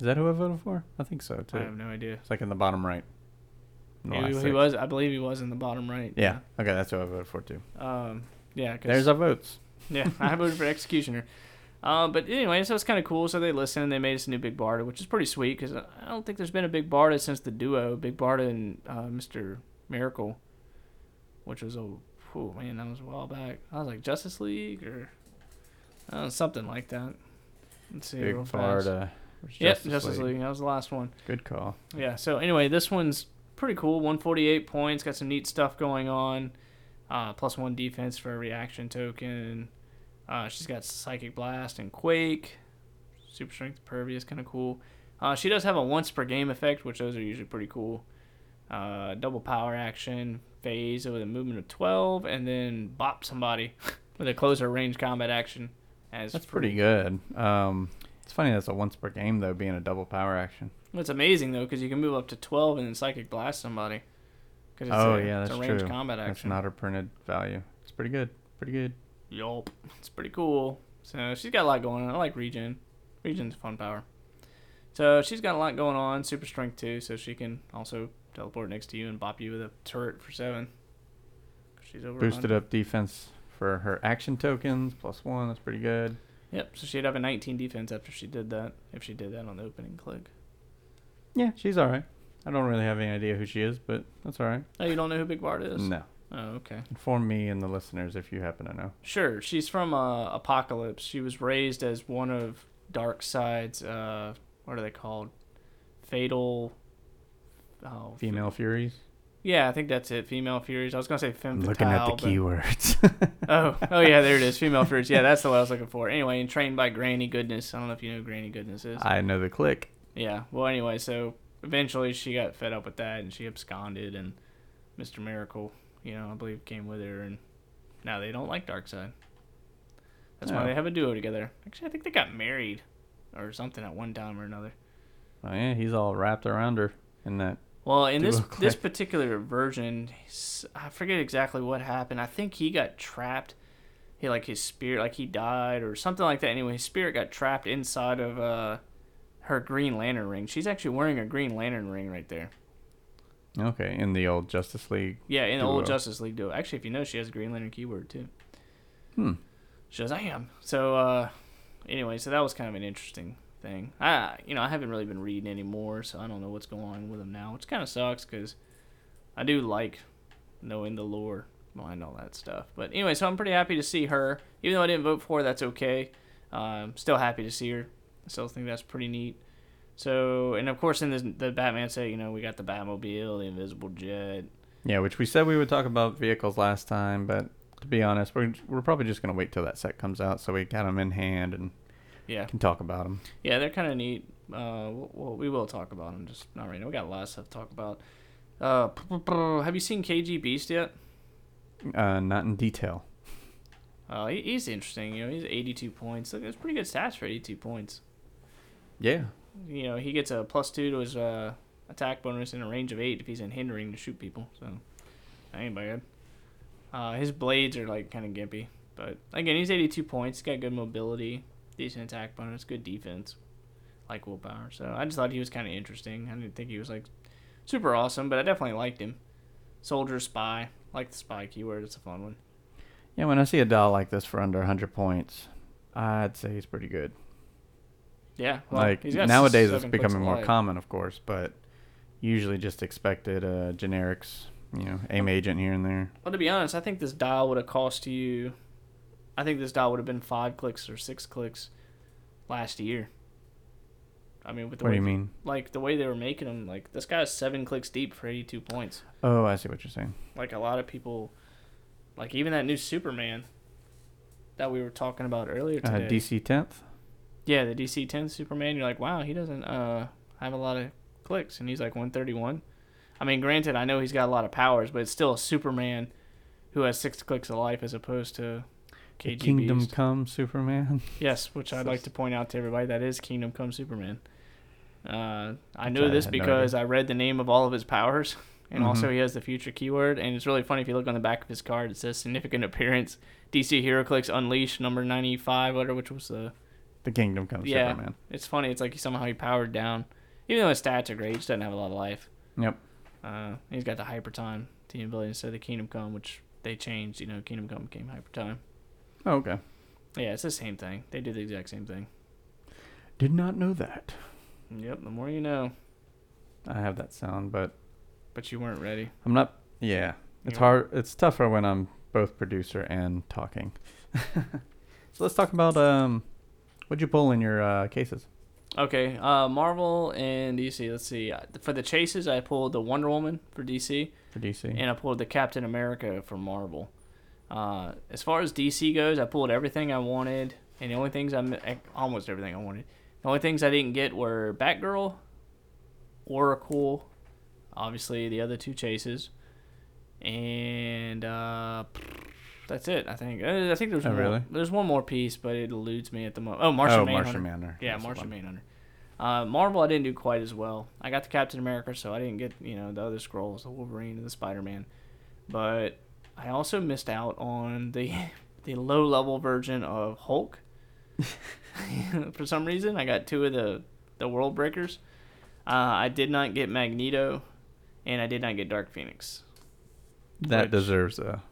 Is that who I voted for? I think so, too. I have no idea. It's like in the bottom right. I believe he was in the bottom right. Yeah. Okay, that's who I voted for, too. Yeah. Cause, there's our votes. Yeah, I voted for Executioner. But anyway, so it's kind of cool. So they listened. They made us a new Big Barda, which is pretty sweet because I don't think there's been a Big Barda since the duo, Big Barda and Mr. Miracle, which was that was a while back. I was like, Justice League or something like that. Let's see. Big Barda. Justice League. That was the last one. Good call. Yeah, so anyway, this one's pretty cool. 148 points. Got some neat stuff going on. Plus 1 defense for a reaction token. She's got Psychic Blast and Quake. Super Strength, Pervious, kind of cool. She does have a once per game effect, which those are usually pretty cool. Double power action, phase with a movement of 12, and then bop somebody with a closer range combat action. That's pretty good. It's funny that's a once per game, though, being a double power action. It's amazing, though, because you can move up to 12 and then Psychic Blast somebody. Cause it's that's a range true. Combat action. That's not her printed value. It's pretty good. Yup. It's pretty cool. So she's got a lot going on. I like Regen. Regen's a fun power. So she's got a lot going on. Super Strength, too, so she can also teleport next to you and bop you with a turret for 7. She's over boosted 100. Up defense for her action tokens, plus 1. That's pretty good. Yep, so she'd have a 19 defense after she did that, if she did that on the opening click. Yeah, she's all right. I don't really have any idea who she is, but that's all right. Oh, you don't know who Big Barda is? No. Oh, okay. Inform me and the listeners if you happen to know. Sure. She's from Apocalypse. She was raised as one of Darkseid's, what are they called? Female Furies? Yeah, I think that's it. Female Furies. I was going to say Femme Fatale. Looking at the keywords. Oh, yeah, there it is. Female Furies. Yeah, that's the one I was looking for. Anyway, and trained by Granny Goodness. I don't know if you know who Granny Goodness is. I know the click. Yeah. Well, anyway, so eventually she got fed up with that, and she absconded, and Mr. Miracle, I believe came with her, and now they don't like Darkseid. That's why they have a duo together. Actually, I think they got married or something at one time or another. Oh, yeah, he's all wrapped around her in that. Well, in this particular version, I forget exactly what happened. I think he got trapped. His spirit, he died or something like that. Anyway, his spirit got trapped inside of her Green Lantern ring. She's actually wearing a Green Lantern ring right there. Okay, in the old Justice League. Yeah, in the old Justice League duo. Actually, if you know, she has a Green Lantern keyword too. She goes, I am. So, anyway, so that was kind of an interesting thing. I haven't really been reading anymore, so I don't know what's going on with them now, which kind of sucks because I do like knowing the lore behind all that stuff. But anyway, so I'm pretty happy to see her. Even though I didn't vote for her, that's okay. I'm still happy to see her. I still think that's pretty neat. So, and of course, in the Batman set, we got the Batmobile, the Invisible Jet. Yeah, which we said we would talk about vehicles last time, but to be honest, we're probably just going to wait till that set comes out so we got them in hand and can talk about them. Yeah, they're kind of neat. Well, we will talk about them, just not right now. We got a lot of stuff to talk about. Have you seen KG Beast yet? Not in detail. He's interesting. He's 82 points. Look, that's pretty good stats for 82 points. Yeah. He gets a +2 to his attack bonus in a range of 8 if he's in hindering to shoot people. So, that ain't bad. His blades are, kind of gimpy. But, again, he's 82 points. He's got good mobility. decent attack bonus, good defense, like willpower. So I just thought he was kind of interesting. I didn't think he was like super awesome, but I definitely liked him. Soldier, spy, like the spy keyword. It's a fun one. Yeah, when I see a doll like this for under 100 points, I'd say he's pretty good. Yeah. Well, like nowadays it's becoming more common, of course, but usually just expected generics, you know, AIM agent here and there. Well, to be honest, I think this dial would have cost you, I think this dial would have been 5 clicks or 6 clicks last year. I mean, with the what do you mean? Like the way they were making them, like this guy's 7 clicks deep for 82 points. Oh, I see what you're saying. Like a lot of people, like even that new Superman that we were talking about earlier today. DC 10th? Yeah, the DC 10th Superman. You're like, wow, he doesn't have a lot of clicks. And he's like 131. I mean, granted, I know he's got a lot of powers, but it's still a Superman who has 6 clicks of life as opposed to KGB's. Kingdom Come Superman. Yes, which I'd like to point out to everybody. That is Kingdom Come Superman. I know this because I read the name of all of his powers. And also he has the future keyword. And it's really funny if you look on the back of his card. It says significant appearance. DC HeroClix Unleashed number 95, which was the Kingdom Come Superman. Yeah, it's funny. It's like somehow he powered down. Even though his stats are great, he just doesn't have a lot of life. Yep. He's got the Hyper Time team ability instead of the Kingdom Come, which they changed. You know, Kingdom Come became Hyper Time. Oh, okay. Yeah, it's the same thing. They do the exact same thing. Did not know that. Yep, the more you know. I have that sound, but you weren't ready. I'm not. Yeah, it's hard. It's tougher when I'm both producer and talking. So let's talk about what'd you pull in your cases? Okay, Marvel and DC. Let's see. For the chases, I pulled the Wonder Woman for DC. And I pulled the Captain America for Marvel. As far as DC goes, I pulled everything I wanted, and the only things almost everything I wanted. The only things I didn't get were Batgirl, Oracle, obviously the other two chases, and that's it. I think there's more. Really? There's one more piece, but it eludes me at the moment. Oh, Martian Manhunter. Yeah, that's Martian Manhunter. Marvel, I didn't do quite as well. I got the Captain America, so I didn't get the other Skrulls, the Wolverine and the Spider-Man, but I also missed out on the low level version of Hulk. For some reason, I got two of the World Breakers. I did not get Magneto, and I did not get Dark Phoenix. That deserves a...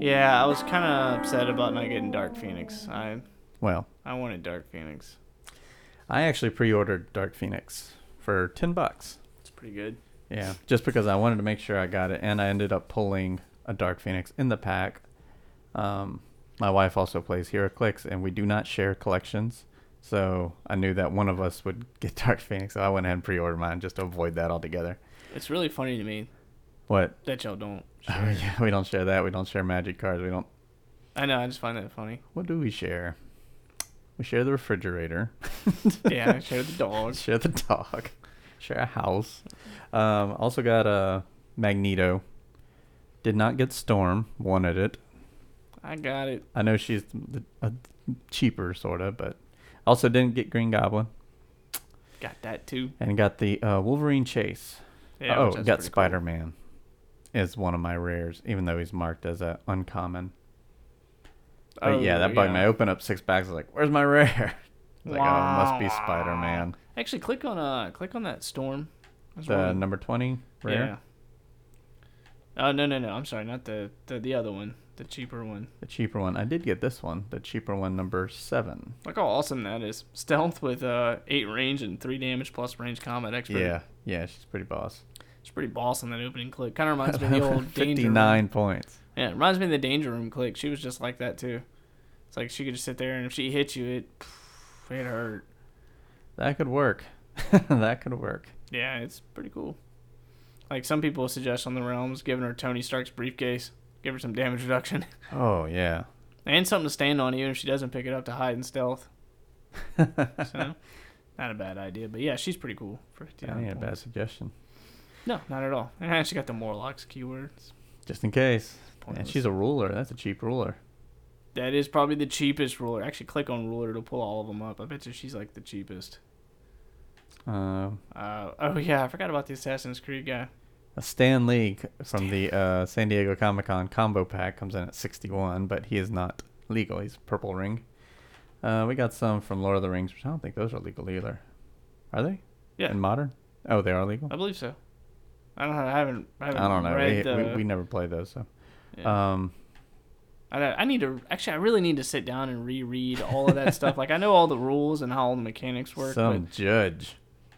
Yeah, I was kind of upset about not getting Dark Phoenix. I wanted Dark Phoenix. I actually pre-ordered Dark Phoenix for $10. It's pretty good. Yeah, just because I wanted to make sure I got it, and I ended up pulling a Dark Phoenix in the pack. My wife also plays HeroClix, and we do not share collections. So I knew that one of us would get Dark Phoenix, so I went ahead and pre-ordered mine just to avoid that altogether. It's really funny to me. What? That y'all don't share. Oh, yeah, we don't share that. We don't share magic cards. We don't. I know. I just find that funny. What do we share? We share the refrigerator. Yeah, I share the dog. Share a house. Also got Magneto. Did not get Storm. Wanted it. I got it. I know she's cheaper, sort of, but... Also didn't get Green Goblin. Got that too. And got the Wolverine chase. Yeah, got Spider-Man. Cool. Is one of my rares, even though he's marked as an uncommon. But that bugged me. I opened up 6 packs. I was like, "Where's my rare?" Like, wow. Oh, it must be Spider-Man. Actually, click on that Storm. That's the number 20 rare. Yeah. Oh no! I'm sorry, not the other one. The cheaper one. I did get this one. The cheaper one, number 7. Look how awesome that is. Stealth with 8 range and 3 damage plus range combat expert. Yeah, she's pretty boss. She's pretty boss on that opening click. Kind of reminds me of the old 59 points. Yeah, it reminds me of the Danger Room click. She was just like that too. It's like she could just sit there, and if she hit you, it hurt. That could work. Yeah, it's pretty cool. Like some people suggest on the realms, giving her Tony Stark's briefcase. Give her some damage reduction. Oh, yeah. And something to stand on, even if she doesn't pick it up, to hide in stealth. So, not a bad idea. But, yeah, she's pretty cool. That ain't a bad suggestion. No, not at all. And I actually got the Morlocks keywords. Just in case. And she's a ruler. That's a cheap ruler. That is probably the cheapest ruler. Actually, click on ruler to pull all of them up. I bet you she's, like, the cheapest. I forgot about the Assassin's Creed guy. Stan Lee from the San Diego Comic-Con combo pack comes in at 61, but he is not legal. He's Purple Ring. We got some from Lord of the Rings, which I don't think those are legal either. Are they? Yeah. In modern? Oh, they are legal? I believe so. I don't know. I haven't I don't know. Read we never played those, so. Yeah. I need to actually. I really need to sit down and reread all of that stuff. Like I know all the rules and how all the mechanics work. Some judge.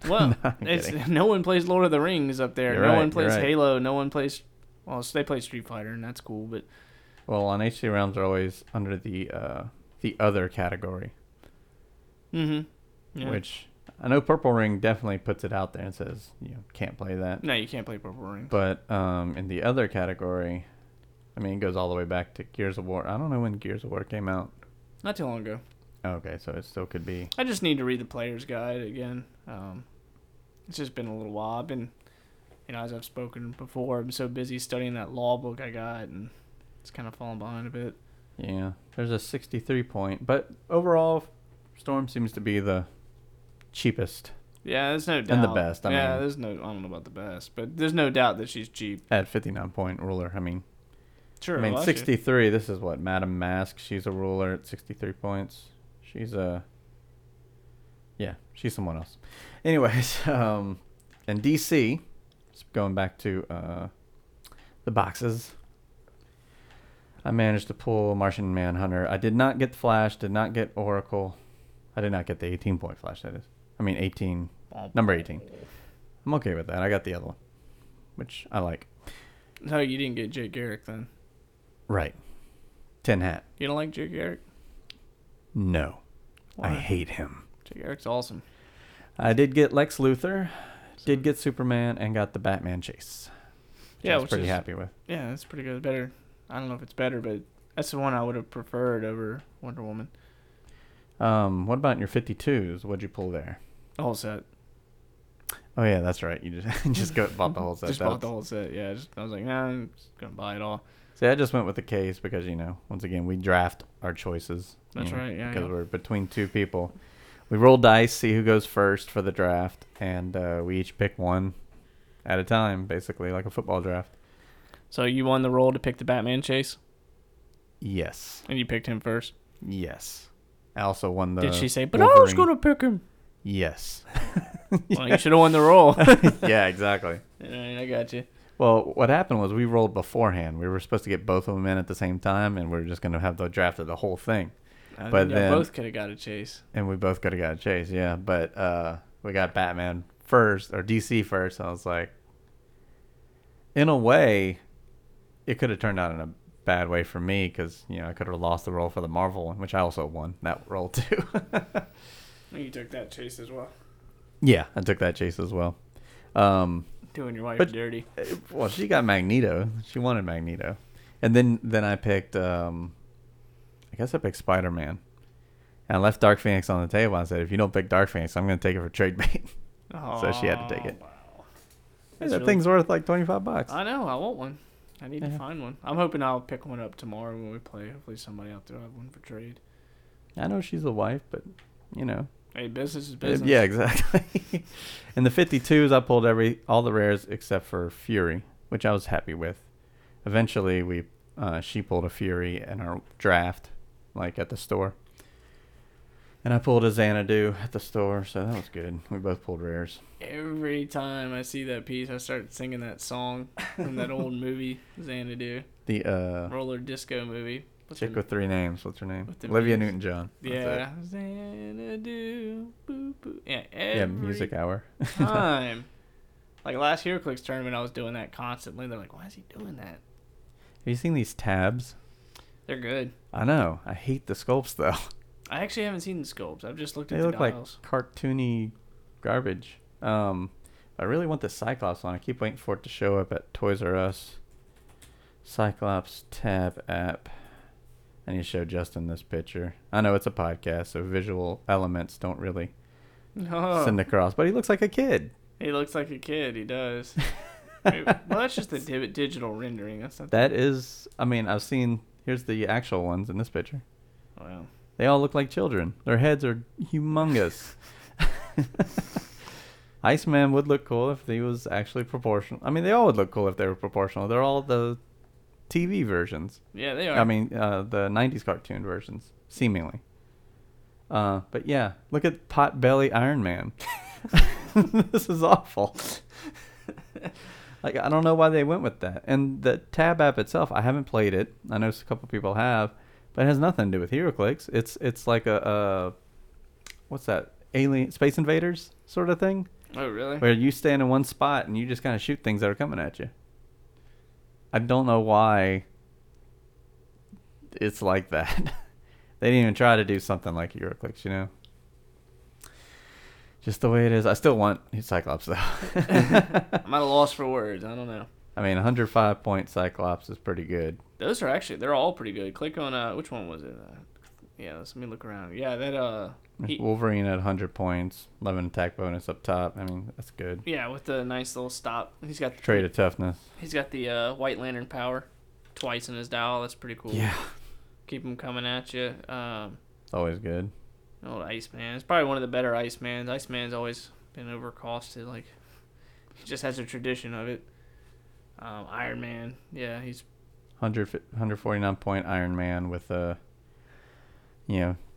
Well, no, no one plays Lord of the Rings up there. No one plays Halo. No one plays. Well, so they play Street Fighter, and that's cool. But well, on HC rounds are always under the other category. Mm-hmm. Yeah. Which I know Purple Ring definitely puts it out there and says you can't play that. No, you can't play Purple Ring. But in the other category. I mean, it goes all the way back to Gears of War. I don't know when Gears of War came out. Not too long ago. Okay, so it still could be. I just need to read the player's guide again. It's just been a little while. I've been, as I've spoken before, I'm so busy studying that law book I got, and it's kind of fallen behind a bit. Yeah, there's a 63 point. But overall, Storm seems to be the cheapest. Yeah, there's no doubt. And the best. I mean, there's no. I don't know about the best, but there's no doubt that she's cheap. At 59 point ruler, I mean. Sure, I mean, 63, this is what, Madam Mask, she's a ruler at 63 points. She's a... Yeah, she's someone else. Anyways, and DC, going back to the boxes, I managed to pull Martian Manhunter. I did not get Flash, did not get Oracle. I did not get the 18-point Flash, that is. I mean, number 18. I'm okay with that. I got the other one, which I like. No, you didn't get Jake Garrick then. Right. Tin Hat. You don't like Jake Garrick? No. Why? I hate him. Jake Garrick's awesome. I did get Lex Luthor, did get Superman, and got the Batman chase. Yeah, I was pretty happy with. Yeah, that's pretty good. Better. I don't know if it's better, but that's the one I would have preferred over Wonder Woman. What about in your 52s? What'd you pull there? The whole set. Oh, yeah, that's right. You just bought the whole set. Just bought the whole set, yeah. I was like, I'm just going to buy it all. See, I just went with the case because, once again, we draft our choices. That's right, yeah. Because we're between two people. We roll dice, see who goes first for the draft, and we each pick one at a time, basically, like a football draft. So you won the roll to pick the Batman chase? Yes. And you picked him first? Yes. I also won the Did she say, but Wolverine. I was going to pick him? Yes. Well, you should have won the roll. Yeah, exactly. All right, I got you. Well, what happened was we rolled beforehand. We were supposed to get both of them in at the same time, and we were just going to have the draft of the whole thing. But then both could have got a chase. And we both could have got a chase, yeah. But we got Batman first, or DC first. And I was like, in a way, it could have turned out in a bad way for me because, I could have lost the roll for the Marvel one, which I also won that roll, too. You took that chase as well. Yeah, I took that chase as well. Doing your wife dirty. Well, she got Magneto. She wanted Magneto. And then I picked, I guess I picked Spider-Man. And I left Dark Phoenix on the table. I said, if you don't pick Dark Phoenix, I'm going to take it for trade bait. Oh, so she had to take it. Wow. That thing's worth like $25. I know. I want one. I need to find one. I'm hoping I'll pick one up tomorrow when we play. Hopefully somebody out there will have one for trade. I know she's a wife, but, Hey, business is business. Yeah, exactly. In the 52s, I pulled all the rares except for Fury, which I was happy with. Eventually, she pulled a Fury in our draft, like at the store. And I pulled a Xanadu at the store, so that was good. We both pulled rares. Every time I see that piece, I start singing that song from that old movie, Xanadu. The roller disco movie. Chick with three names. What's her name? Olivia Newton-John. Yeah. Xanadu, boo, boo. Yeah, music hour. Time. Like last HeroClix tournament, I was doing that constantly. They're like, why is he doing that? Have you seen these tabs? They're good. I know. I hate the sculpts, though. I actually haven't seen the sculpts. I've just looked at the dials. They look like cartoony garbage. I really want the Cyclops one. I keep waiting for it to show up at Toys R Us. Cyclops tab app. And you show Justin this picture. I know it's a podcast, so visual elements don't really send across. But he looks like a kid. He looks like a kid. He does. Well, that's just the digital rendering. That's not that is. I mean, I've seen. Here's the actual ones in this picture. Wow. They all look like children. Their heads are humongous. Iceman would look cool if he was actually proportional. I mean, they all would look cool if they were proportional. They're all the TV versions. Yeah, they are. I mean, the 90s cartoon versions, seemingly. But yeah, look at Potbelly Iron Man. This is awful. Like, I don't know why they went with that. And the Tab app itself, I haven't played it. I know a couple people have, but it has nothing to do with HeroClix. It's like a what's that? Alien Space Invaders sort of thing. Oh, really? Where you stand in one spot and you just kind of shoot things that are coming at you. I don't know why it's like that. They didn't even try to do something like HeroClix, you know? Just the way it is. I still want Cyclops, though. I'm at a loss for words. I don't know. I mean, 105-point Cyclops is pretty good. Those are actually, they're all pretty good. Click on, which one was it? Yeah, let me look around. Yeah, that, Wolverine at 100 points, 11 attack bonus up top. I mean, that's good. Yeah, with the nice little stop. He's got the trait of toughness. He's got the White Lantern power twice in his dial. That's pretty cool. Yeah. Keep him coming at you. It's always good. Old Iceman. It's probably one of the better Icemans. Iceman's always been overcosted. Like, he just has a tradition of it. Iron Man. Yeah, he's 149-point Iron Man with a,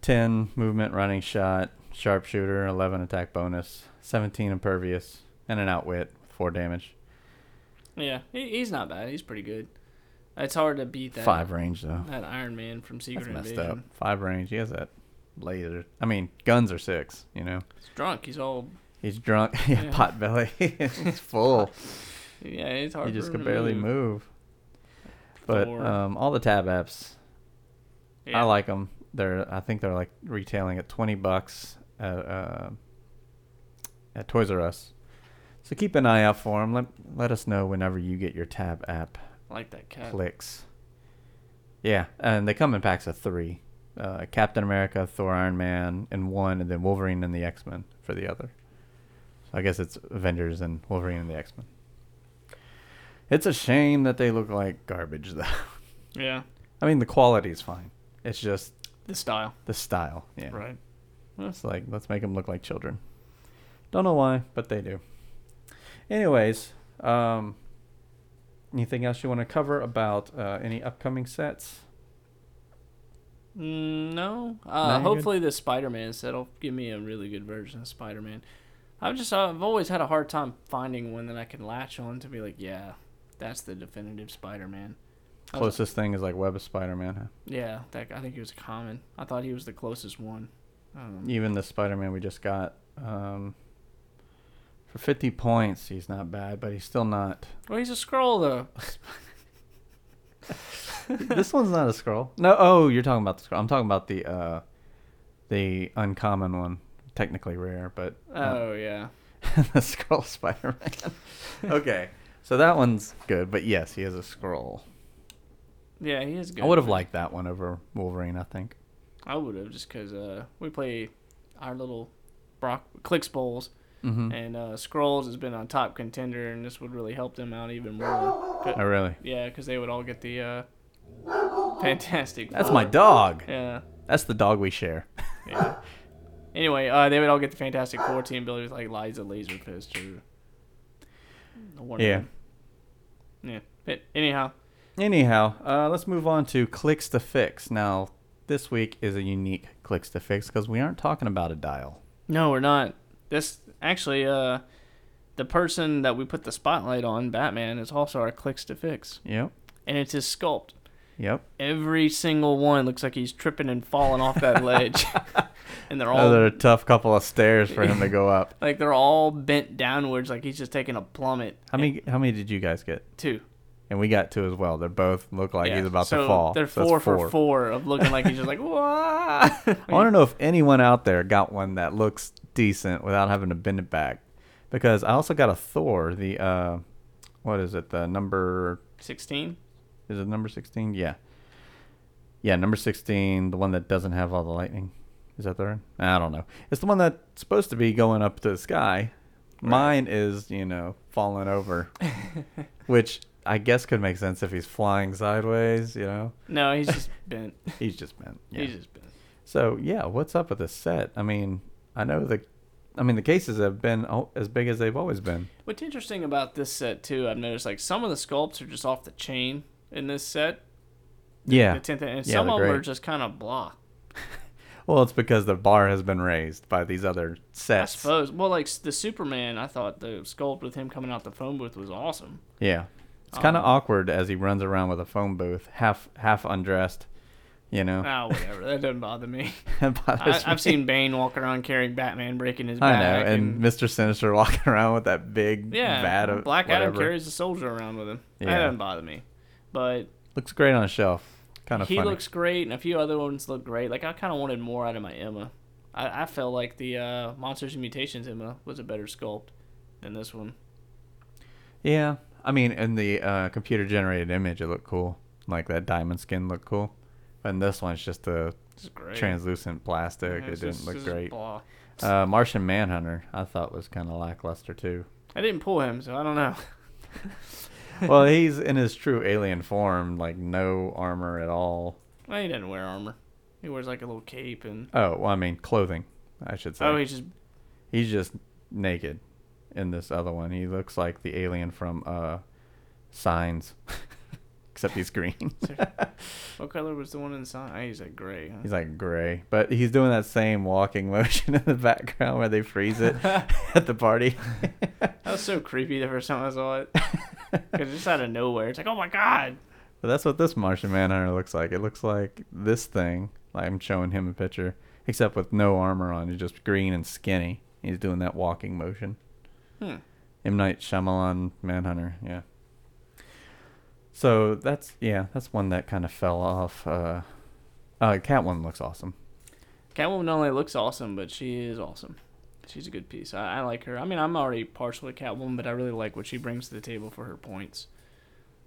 10 movement, running shot, sharpshooter, 11 attack bonus, 17 impervious, and an outwit with 4 damage. Yeah, he's not bad. He's pretty good. It's hard to beat that. 5 range, though. That Iron Man from Secret Invasion. That's messed up. 5 range. He has that. Laser. I mean, guns are 6, He's drunk. He's all... He's drunk. Yeah, pot belly. He's full. Yeah, it's hard. He just could barely move. But all the Tab apps, yeah. I like them. I think they're like retailing at $20 at Toys R Us. So keep an eye out for them. Let us know whenever you get your Tab app. I like that cat. Clicks. Yeah, and they come in packs of 3. Captain America, Thor, Iron Man in one, and then Wolverine and the X-Men for the other. So I guess it's Avengers and Wolverine and the X-Men. It's a shame that they look like garbage, though. Yeah. I mean, the quality's fine. It's just... The style. The style, yeah. Right. Well, it's like, let's make them look like children. Don't know why, but they do. Anyways, anything else you want to cover about any upcoming sets? No. Hopefully the Spider-Man set'll give me a really good version of Spider-Man. I've always had a hard time finding one that I can latch on to be like, yeah, that's the definitive Spider-Man. Closest thing is like Web of Spider-Man, huh? Yeah, I think he was common. I thought he was the closest one. Even the Spider-Man we just got, for 50 points, he's not bad, but he's still not. Well, he's a Skrull, though. This one's not a Skrull. No, you're talking about the Skrull. I'm talking about the uncommon one, technically rare, but yeah, the Skrull Spider-Man. Okay, so that one's good, but yes, he is a Skrull. Yeah, he is good. I would have liked that one over Wolverine, I think. I would have, just because we play our little Clix bowls, and Skrulls has been on top contender, and this would really help them out even more. Oh, really? Yeah, because they would all get the fantastic. That's my dog. Yeah. That's the dog we share. Yeah. Anyway, they would all get the Fantastic Four team builders like Liza Laser Fist or yeah. Yeah. But anyhow, let's move on to Clicks to Fix. Now, this week is a unique Clicks to Fix because we aren't talking about a dial. No, we're not. This actually, the person that we put the spotlight on, Batman, is also our Clicks to Fix. Yep. And it's his sculpt. Yep. Every single one looks like he's tripping and falling off that ledge. And they're all... Another tough couple of stairs for him to go up. Like, they're all bent downwards like he's just taking a plummet. How many did you guys get? 2. And we got 2 as well. They both look like he's about to fall. They're four for four of looking like he's just like, whoa. I want to know if anyone out there got one that looks decent without having to bend it back. Because I also got a Thor, the, what is it, the number... 16? Is it number 16? Yeah. Yeah, number 16, the one that doesn't have all the lightning. Is that the one? I don't know. It's the one that's supposed to be going up to the sky. Right. Mine is, falling over, which... I guess could make sense if he's flying sideways, No, he's just bent. He's just bent. Yeah. He's just bent. So, yeah, what's up with this set? I mean, I know the cases have been as big as they've always been. What's interesting about this set, too, I've noticed, like, some of the sculpts are just off the chain in this set. Yeah. The 10th, and some of them are just kind of blah. Well, it's because the bar has been raised by these other sets. I suppose. Well, like the Superman, I thought the sculpt with him coming out the phone booth was awesome. Yeah. It's kind of awkward as he runs around with a phone booth, half undressed, you know. Oh, whatever. That doesn't bother me. I've seen Bane walking around carrying Batman, breaking his back. I know, and Mr. Sinister walking around with that big vat of Black whatever. Adam carries a soldier around with him. Yeah. That doesn't bother me. But looks great on a shelf. Kind of funny. He looks great, and a few other ones look great. Like, I kind of wanted more out of my Emma. I felt like the Monsters and Mutations Emma was a better sculpt than this one. Yeah. I mean, in the computer-generated image, it looked cool. Like, that diamond skin looked cool. And this one's just a translucent plastic. Yeah, it didn't look great. Martian Manhunter, I thought, was kind of lackluster, too. I didn't pull him, so I don't know. Well, he's in his true alien form, like, no armor at all. Well, he doesn't wear armor. He wears, like, a little cape and... Oh, well, I mean, clothing, I should say. Oh, He's just naked. In this other one, he looks like the alien from Signs, except he's green. What color was the one in Signs? He's like gray. Huh? He's like gray, but he's doing that same walking motion in the background where they freeze it at the party. That was so creepy the first time I saw it, because just out of nowhere, it's like, oh my god. But that's what this Martian Manhunter looks like. It looks like this thing. I'm showing him a picture, except with no armor on. He's just green and skinny. He's doing that walking motion. M. Night Shyamalan Manhunter, yeah. So that's one that kind of fell off. Catwoman looks awesome. Catwoman not only looks awesome, but she is awesome. She's a good piece. I like her. I mean, I'm already partial to Catwoman, but I really like what she brings to the table for her points.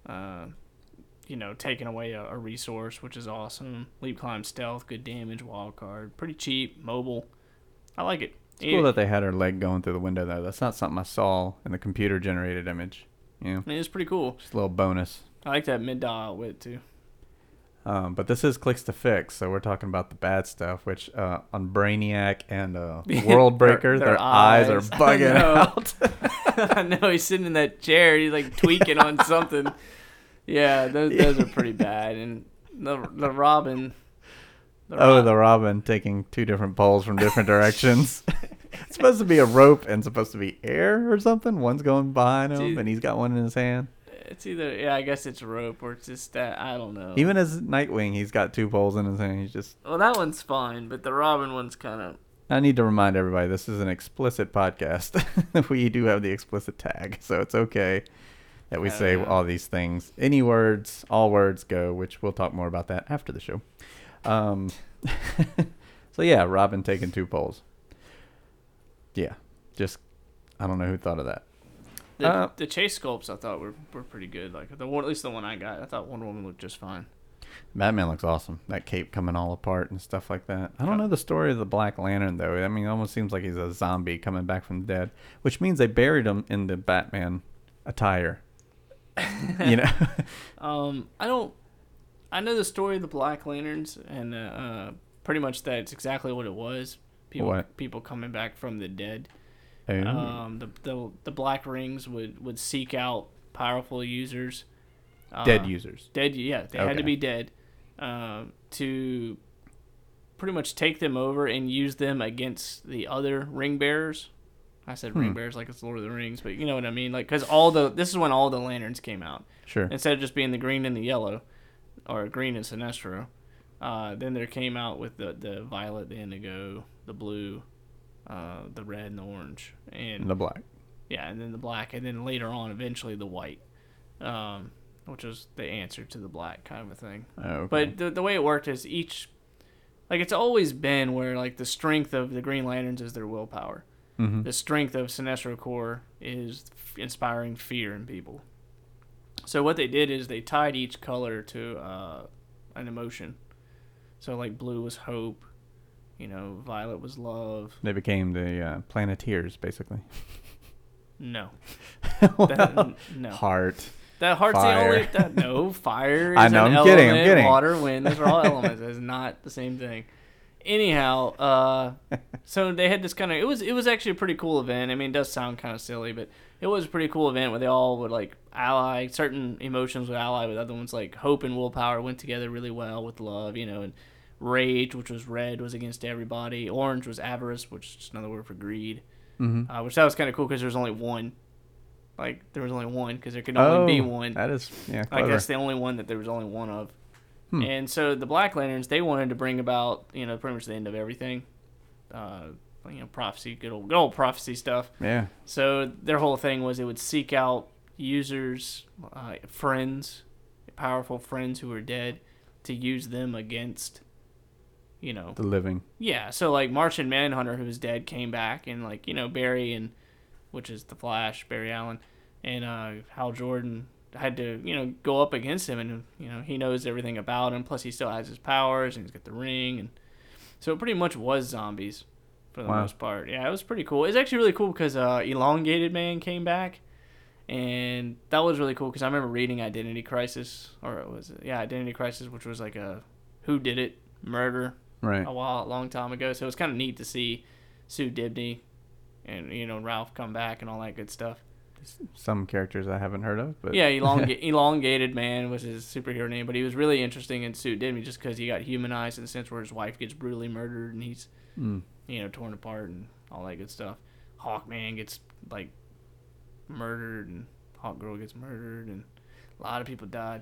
Taking away a resource, which is awesome. Leap, climb, stealth, good damage, wild card, pretty cheap, mobile. I like it. It's cool that they had her leg going through the window, though. That's not something I saw in the computer-generated image. Yeah, it is pretty cool. Just a little bonus. I like that mid-dial outwit, too. But this is Clicks to Fix, so we're talking about the bad stuff, which on Brainiac and Worldbreaker, their eyes are bugging out. I know, he's sitting in that chair. He's, like, tweaking on something. Yeah, those are pretty bad. And the Robin... The Robin taking two different poles from different directions. It's supposed to be a rope and supposed to be air or something. One's going behind him, and he's got one in his hand. It's either, I guess it's rope or it's just that, I don't know. Even as Nightwing, he's got two poles in his hand. He's just... Well, that one's fine, but the Robin one's kind of... I need to remind everybody, this is an explicit podcast. We do have the explicit tag, so it's okay that we say all these things. Any words, all words go, which we'll talk more about that after the show. So yeah, Robin taking two poles. Yeah, just I don't know who thought of that. The chase sculpts I thought were pretty good. Like the one, at least the one I got, I thought Wonder Woman looked just fine. Batman looks awesome. That cape coming all apart and stuff like that. I don't know the story of the Black Lantern though. I mean, it almost seems like he's a zombie coming back from the dead, which means they buried him in the Batman attire. You know. I know the story of the Black Lanterns, and pretty much that's exactly what it was. People coming back from the dead. The Black Rings would seek out powerful users. Dead users. Dead, yeah. They had to be dead to pretty much take them over and use them against the other ring bearers. I said ring bearers like it's Lord of the Rings, but you know what I mean. Like, 'cause this is when all the lanterns came out. Sure. Instead of just being the green and the yellow. Or green and Sinestro. Then there came out with the violet, the indigo, the blue, the red, and the orange. And the black. Yeah, and then the black. And then later on, eventually, the white, which was the answer to the black kind of a thing. Oh, okay. But the way it worked is each... Like, it's always been where, like, the strength of the Green Lanterns is their willpower. Mm-hmm. The strength of Sinestro Corps is inspiring fear in people. So what they did is they tied each color to an emotion. So, like, blue was hope. You know, violet was love. They became the Planeteers, basically. No. Well, no. Heart. That heart's fire. The only... Fire is I'm kidding. Water, wind, those are all elements. It's not the same thing. Anyhow, so they had this kind of... It was actually a pretty cool event. I mean, it does sound kind of silly, but... It was a pretty cool event where they all would, like, ally. Certain emotions would ally with other ones. Like, hope and willpower went together really well with love, you know, and Rage, which was red, was against everybody. Orange was avarice, which is just another word for greed. Mm-hmm. Which that was kind of cool because there was only one. Like, there was only one because there could only be one. That is, yeah, clever. I guess the only one that there was only one of. Hmm. And so the Black Lanterns, they wanted to bring about, you know, pretty much the end of everything. You know, prophecy, good old prophecy stuff. Yeah. So their whole thing was it would seek out users, friends, powerful friends who were dead, to use them against, you know, the living. Yeah. So like Martian Manhunter, who was dead, came back, and like, you know, Barry, and which is the Flash, Barry Allen, and Hal Jordan had to, you know, go up against him, and, you know, he knows everything about him. Plus, he still has his powers, and he's got the ring, and so it pretty much was zombies for the most part. Yeah, it was pretty cool. It's actually really cool because Elongated Man came back, and that was really cool because I remember reading Identity Crisis, Identity Crisis, which was like a who did it murder a long time ago. So it was kind of neat to see Sue Dibney and, you know, Ralph come back and all that good stuff. Some characters I haven't heard of, but yeah, Elongated Man was his superhero name, but he was really interesting in Sue Dibney just because he got humanized in the sense where his wife gets brutally murdered and he's you know, torn apart and all that good stuff. Hawkman gets like murdered, and Hawkgirl gets murdered, and a lot of people died,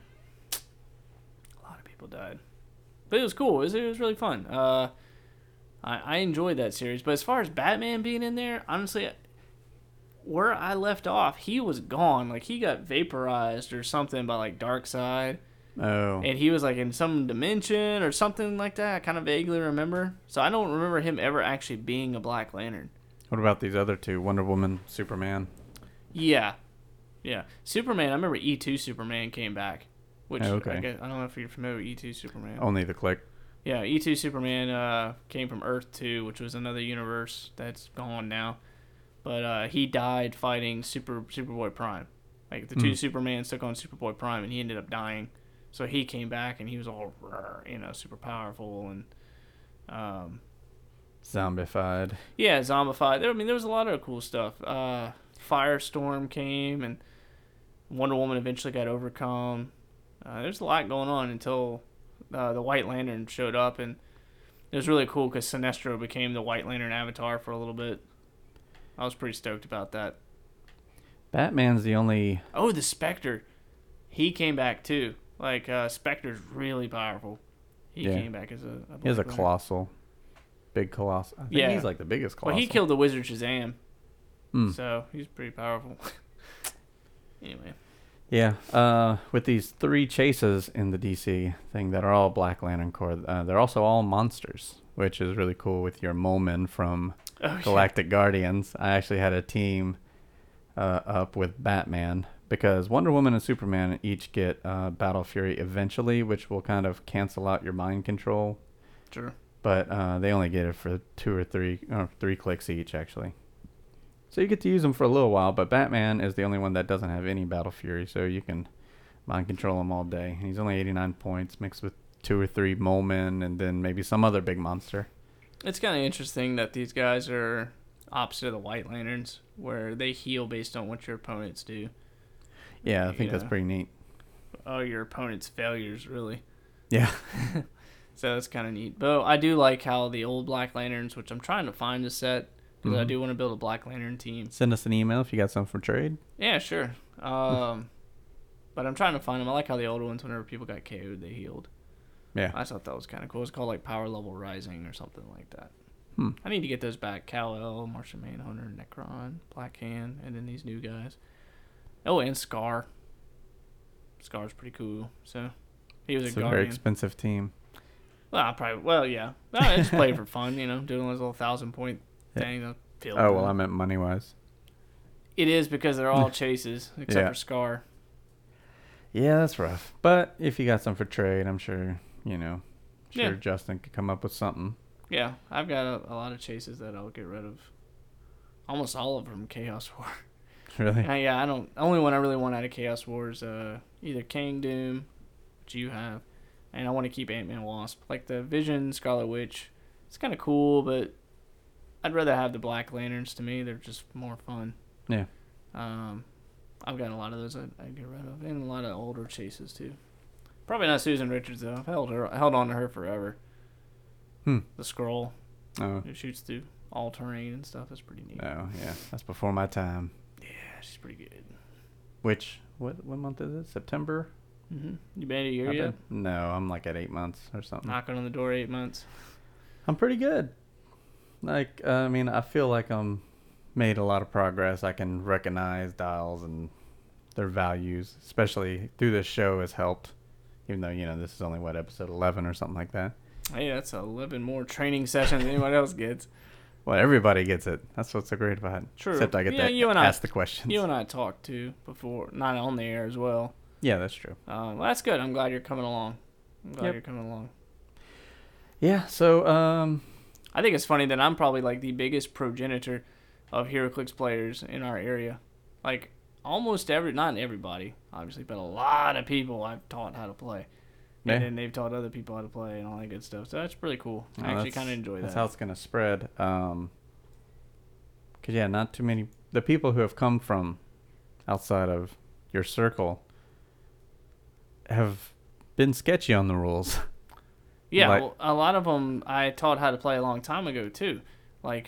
but it was cool. It was really fun. I enjoyed that series. But as far as Batman being in there, honestly, where I left off, he was gone. Like, he got vaporized or something by, like, Darkseid. Oh. And he was, like, in some dimension or something like that. I kind of vaguely remember. So I don't remember him ever actually being a Black Lantern. What about these other two? Wonder Woman, Superman? Yeah. Superman, I remember E2 Superman came back. Which, okay. I don't know if you're familiar with E2 Superman. Only the click. Yeah, E2 Superman came from Earth 2, which was another universe that's gone now. But he died fighting Superboy Prime. Like, the two Supermans took on Superboy Prime, and he ended up dying. So he came back, and he was all, you know, super powerful and zombified. Yeah, zombified. I mean, there was a lot of cool stuff. Firestorm came, and Wonder Woman eventually got overcome. There's a lot going on until the White Lantern showed up, and it was really cool because Sinestro became the White Lantern avatar for a little bit. I was pretty stoked about that. Batman's the only... Oh, the Spectre. He came back, too. Like, Spectre's really powerful. He came back as a he was a colossal. Big colossal. I think he's, like, the biggest colossal. Well, he killed the wizard Shazam. So, he's pretty powerful. Anyway. Yeah. With these three chases in the DC thing that are all Black Lantern Corps, they're also all monsters, which is really cool with your mole men from... Oh, Galactic Guardians. I actually had a team up with Batman because Wonder Woman and Superman each get Battle Fury eventually, which will kind of cancel out your mind control. Sure. But they only get it for three clicks each, actually. So you get to use them for a little while, but Batman is the only one that doesn't have any Battle Fury, so you can mind control him all day. He's only 89 points mixed with 2 or 3 mole men and then maybe some other big monster. It's kind of interesting that these guys are opposite of the White Lanterns, where they heal based on what your opponents do. Yeah, I think that's pretty neat. Oh, your opponent's failures, really. Yeah. So that's kind of neat. But I do like how the old Black Lanterns, which I'm trying to find a set, because I do want to build a Black Lantern team. Send us an email if you got some for trade. Yeah, sure. But I'm trying to find them. I like how the old ones, whenever people got KO'd, they healed. Yeah, I thought that was kind of cool. It's called like Power Level Rising or something like that. I need to get those back. Kal-El, Martian Manhunter, Necron, Black Hand, and then these new guys. Oh, and Scar. Scar's pretty cool. So he was a guardian. Very expensive team. Well, yeah. I just played for fun, you know, doing those little 1,000 point thing. Oh well, I meant money wise. It is because they're all chases except for Scar. Yeah, that's rough. But if you got some for trade, I'm sure. You know, Justin could come up with something. Yeah, I've got a lot of chases that I'll get rid of. Almost all of them from Chaos War. Really? Yeah, I don't. The only one I really want out of Chaos War is either Kang Doom, which you have, and I want to keep Ant-Man Wasp. Like the Vision, Scarlet Witch, it's kind of cool, but I'd rather have the Black Lanterns to me. They're just more fun. Yeah. I've got a lot of those I'd get rid of, and a lot of older chases, too. Probably not Susan Richards, though. I've held on to her forever. the scroll. Oh. It shoots through all terrain and stuff. That's pretty neat. Oh, yeah. That's before my time. Yeah, she's pretty good. Which, what month is it? September? Mm-hmm. You been at a year yet? No, I'm like at 8 months or something. Knocking on the door 8 months. I'm pretty good. Like, I mean, I feel like I'm made a lot of progress. I can recognize dials and their values, especially through this show has helped, even though, you know, this is only, what, episode 11 or something like that. Hey, that's 11 more training sessions than anyone else gets. Well, everybody gets it. That's what's so great about it. True. Except I get to ask the questions. You and I talked to before, not on the air as well. Yeah, that's true. Well, that's good. I'm glad you're coming along. You're coming along. Yeah, so... I think it's funny that I'm probably, like, the biggest progenitor of HeroClix players in our area. Like, almost not everybody, obviously, but a lot of people I've taught how to play. Yeah. And then they've taught other people how to play and all that good stuff. So that's pretty cool. I actually kind of enjoy that. That's how it's going to spread. Because, yeah, not too many... The people who have come from outside of your circle have been sketchy on the rules. Yeah, like, well, a lot of them I taught how to play a long time ago, too. Like,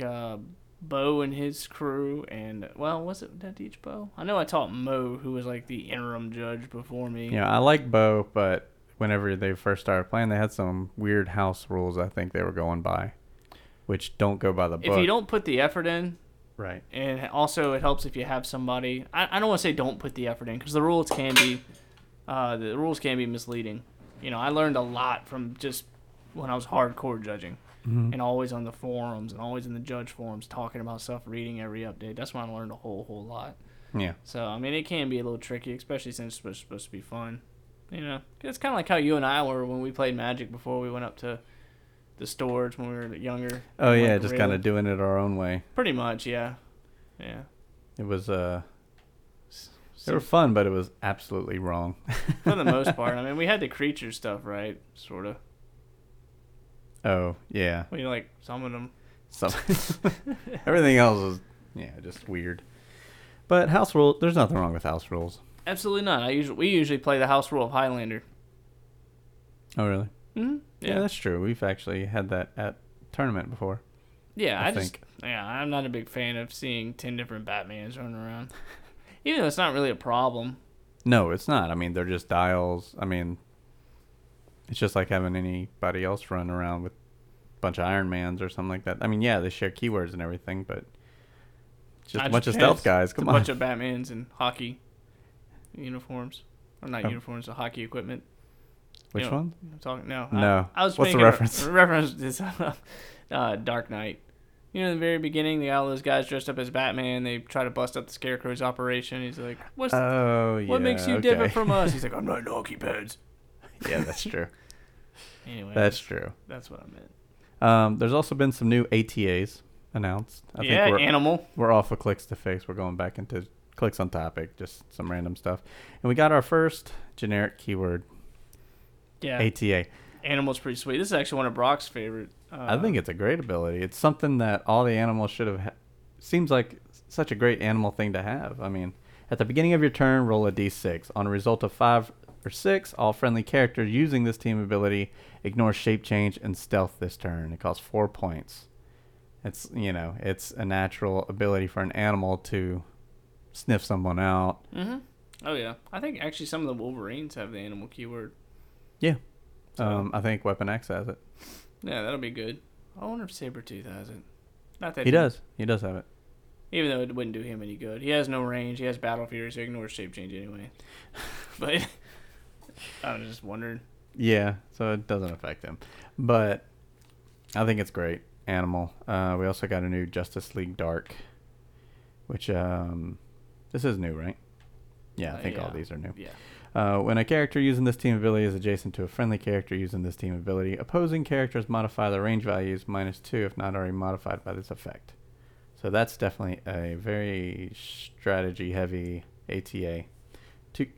Bo and his crew, and, well, was it that teach Bo? I know I taught Mo, who was, like, the interim judge before me. Yeah, I like Bo, but whenever they first started playing, they had some weird house rules I think they were going by, which don't go by the book. If you don't put the effort in. Right. And also it helps if you have somebody. I don't want to say don't put the effort in, because the rules can be misleading. You know, I learned a lot from just when I was hardcore judging, and always on the forums and always in the judge forums talking about stuff, reading every update. That's when I learned a whole lot. Yeah. So, I mean, it can be a little tricky, especially since it's supposed to be fun. You know, it's kind of like how you and I were when we played Magic before we went up to the stores when we were younger. Oh, yeah, just kind of doing it our own way. Pretty much, yeah. Yeah. It was... They were fun, but it was absolutely wrong. For the most part. I mean, we had the creature stuff, right? Sort of. Oh, yeah. We like summoned them. Everything else was, just weird. But house rules, there's nothing wrong with house rules. Absolutely not. We usually play the house rule of Highlander. Oh, really? Mm-hmm. Yeah, that's true. We've actually had that at tournament before. Yeah, I'm not a big fan of seeing 10 different Batmans running around. Even though it's not really a problem. No, it's not. I mean, they're just dials. I mean, it's just like having anybody else run around with a bunch of Iron Mans or something like that. I mean, yeah, they share keywords and everything, but just a bunch of stealth guys. Come on. A bunch of Batmans and hockey uniforms. Or not uniforms, but hockey equipment. Which one? I'm talking. No. No. I was making reference to this Dark Knight. You know, in the very beginning, they got all those guys dressed up as Batman. They try to bust up the Scarecrow's operation. He's like, what makes you different from us? He's like, I'm not in hockey pads. Yeah, that's true. Anyway. That's true. That's what I meant. There's also been some new ATAs announced. I think Animal. We're off of Clicks to Fix. We're going back into Clicks on Topic, just some random stuff. And we got our first generic keyword. Yeah. ATA. Animal's pretty sweet. This is actually one of Brock's favorite. I think it's a great ability. It's something that all the animals should have. Seems like such a great animal thing to have. I mean, at the beginning of your turn, roll a d6. On a result of 5 or 6, all friendly characters using this team ability ignore shape change and stealth this turn. It costs 4 points. It's, it's a natural ability for an animal to sniff someone out. Mm-hmm. Oh, yeah. I think actually some of the Wolverines have the animal keyword. Yeah. I think Weapon X has it. Yeah, that'll be good. I wonder if Sabretooth has it. Not that he does. He does have it. Even though it wouldn't do him any good. He has no range. He has Battle Fury, so he ignores shape change anyway. But I was just wondering. Yeah, so it doesn't affect him. But I think it's great. Animal. We also got a new Justice League Dark, which this is new, right? Yeah, I think all these are new. Yeah. When a character using this team ability is adjacent to a friendly character using this team ability, opposing characters modify their range values -2 if not already modified by this effect. So that's definitely a very strategy-heavy ATA.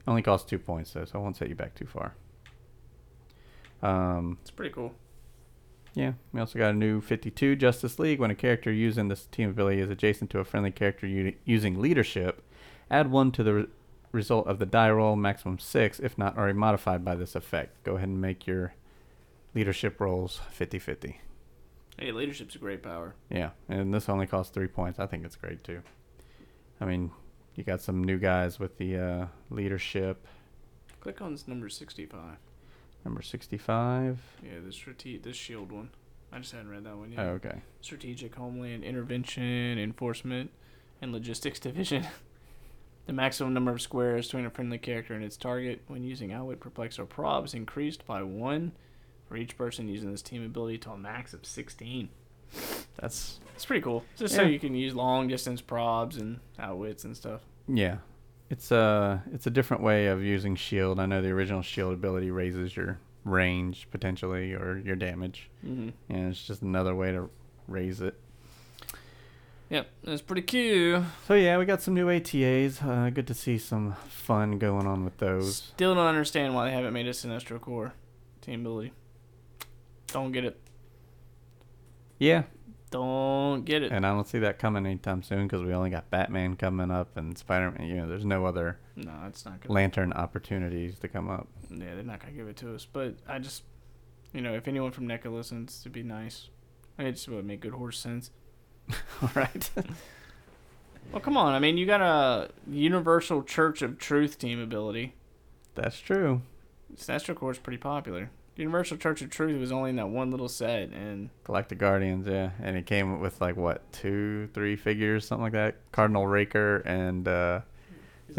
Only costs 2 points, though, so I won't set you back too far. It's pretty cool. Yeah, we also got a new 52 Justice League. When a character using this team ability is adjacent to a friendly character using leadership, add 1 to the result of the die roll, maximum 6 if not already modified by this effect. Go ahead and make your leadership rolls 50-50. Hey, leadership's a great power. Yeah, and this only costs 3 points. I think it's great, too. I mean, you got some new guys with the leadership. Click on number 65. Number 65? Yeah, this shield one. I just hadn't read that one yet. Oh, okay. Strategic, Homeland, Intervention, Enforcement, and Logistics Division. The maximum number of squares between a friendly character and its target when using Outwit, Perplex, or Prob is increased by 1 for each person using this team ability to a max of 16. That's pretty cool. So you can use long-distance probs and outwits and stuff. Yeah. It's a different way of using shield. I know the original shield ability raises your range, potentially, or your damage. Mm-hmm. And it's just another way to raise it. Yep, that's pretty cool. So, yeah, we got some new ATAs. Good to see some fun going on with those. Still don't understand why they haven't made a Sinestro Corps team ability. Don't get it. Yeah. Don't get it. And I don't see that coming anytime soon because we only got Batman coming up and Spider-Man. You know, there's no other it's not gonna Lantern opportunities to come up. Yeah, they're not going to give it to us. But I just, if anyone from NECA listens, it'd be nice. It just would make good horse sense. All right. Well, come on. I mean, you got a Universal Church of Truth team ability. That's true. Sinestro Corps is pretty popular. Universal Church of Truth was only in that one little set, and Galactic Guardians, yeah, and it came with like what 2-3 figures, something like that. Cardinal Raker and the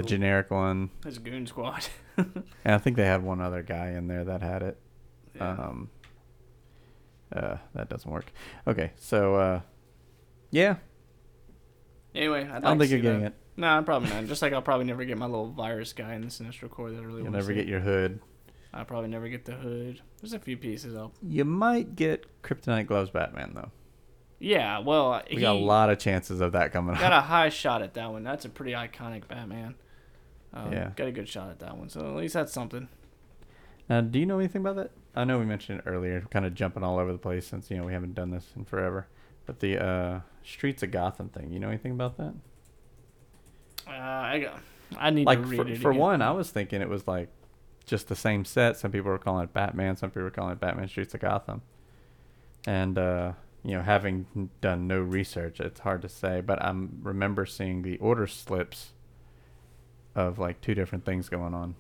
generic one. That's Goon Squad. And I think they had one other guy in there that had it. Yeah. That doesn't work. Okay, so yeah. Anyway, I don't think you're getting it. No, I'm probably not. Just like I'll probably never get my little virus guy in the Sinestro Corps that I really want to see. You'll never get your hood. I'll probably never get the hood. There's a few pieces up. You might get Kryptonite Gloves Batman, though. Yeah, well... We got a lot of chances of that coming up. Got a high shot at that one. That's a pretty iconic Batman. Yeah. Got a good shot at that one, so at least that's something. Now, do you know anything about that? I know we mentioned it earlier, kind of jumping all over the place since, we haven't done this in forever. But the Streets of Gotham thing, you know anything about that? I need to read it again. For one, I was thinking it was like just the same set. Some people were calling it Batman. Some people were calling it Batman Streets of Gotham. And, having done no research, it's hard to say. But I remember seeing the order slips of, like, two different things going on.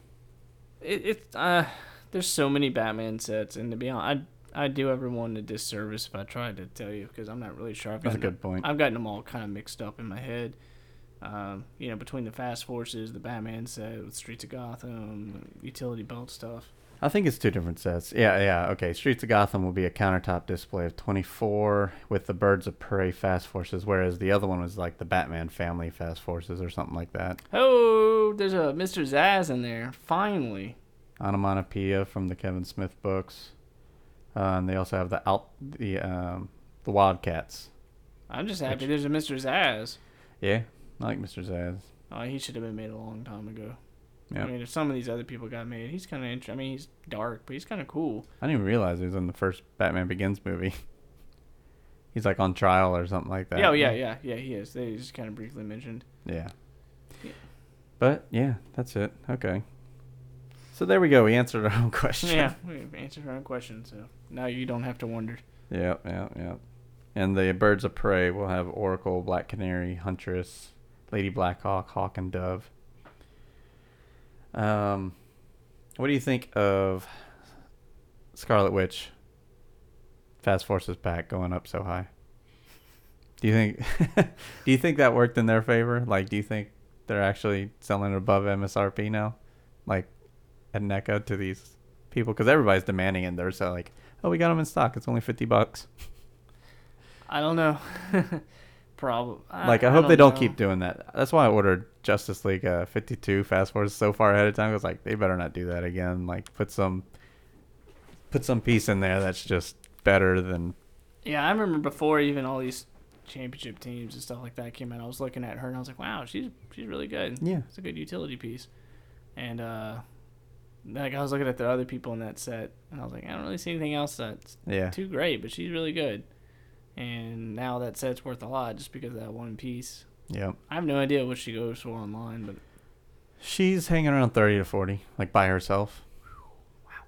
There's so many Batman sets. And to be honest, I'd do everyone a disservice if I tried to tell you because I'm not really sure. That's a good point. I've gotten them all kind of mixed up in my head. Between the Fast Forces, the Batman set with Streets of Gotham, utility belt stuff. I think it's two different sets. Yeah, okay. Streets of Gotham will be a countertop display of 24 with the Birds of Prey Fast Forces, whereas the other one was like the Batman Family Fast Forces or something like that. Oh, there's a Mr. Zsasz in there, finally. Onomatopoeia from the Kevin Smith books. And they also have the Wildcats. I'm just happy there's a Mr. Zsasz. Yeah. I like Mr. Zsasz. Oh, he should have been made a long time ago. Yep. I mean, if some of these other people got made, he's kind of interesting. I mean, he's dark, but he's kind of cool. I didn't even realize he was in the first Batman Begins movie. He's like on trial or something like that. Yeah, he is. They just kind of briefly mentioned. Yeah. But, yeah, that's it. Okay. So there we go. We answered our own question. Yeah, we answered our own question, so now you don't have to wonder. Yeah. And the Birds of Prey will have Oracle, Black Canary, Huntress, Lady Blackhawk, Hawk, and Dove. What do you think of Scarlet Witch? Fast Forces pack going up so high. Do you think that worked in their favor? Like, do you think they're actually selling it above MSRP now, like at NECA to these people? Because everybody's demanding it. And they're so like, oh, we got them in stock. It's only $50. I don't know. Problem. I hope they don't keep doing that. That's why I ordered Justice League 52 Fast Forces so far ahead of time. I was like, they better not do that again. Like, put some piece in there that's just better than. Yeah, I remember before even all these championship teams and stuff like that came out. I was looking at her and I was like, wow, she's really good. Yeah, it's a good utility piece. And like I was looking at the other people in that set and I was like, I don't really see anything else that's too great, but she's really good. And now that set's worth a lot just because of that one piece. Yep. I have no idea what she goes for online, but she's hanging around 30 to 40, like by herself. Wow.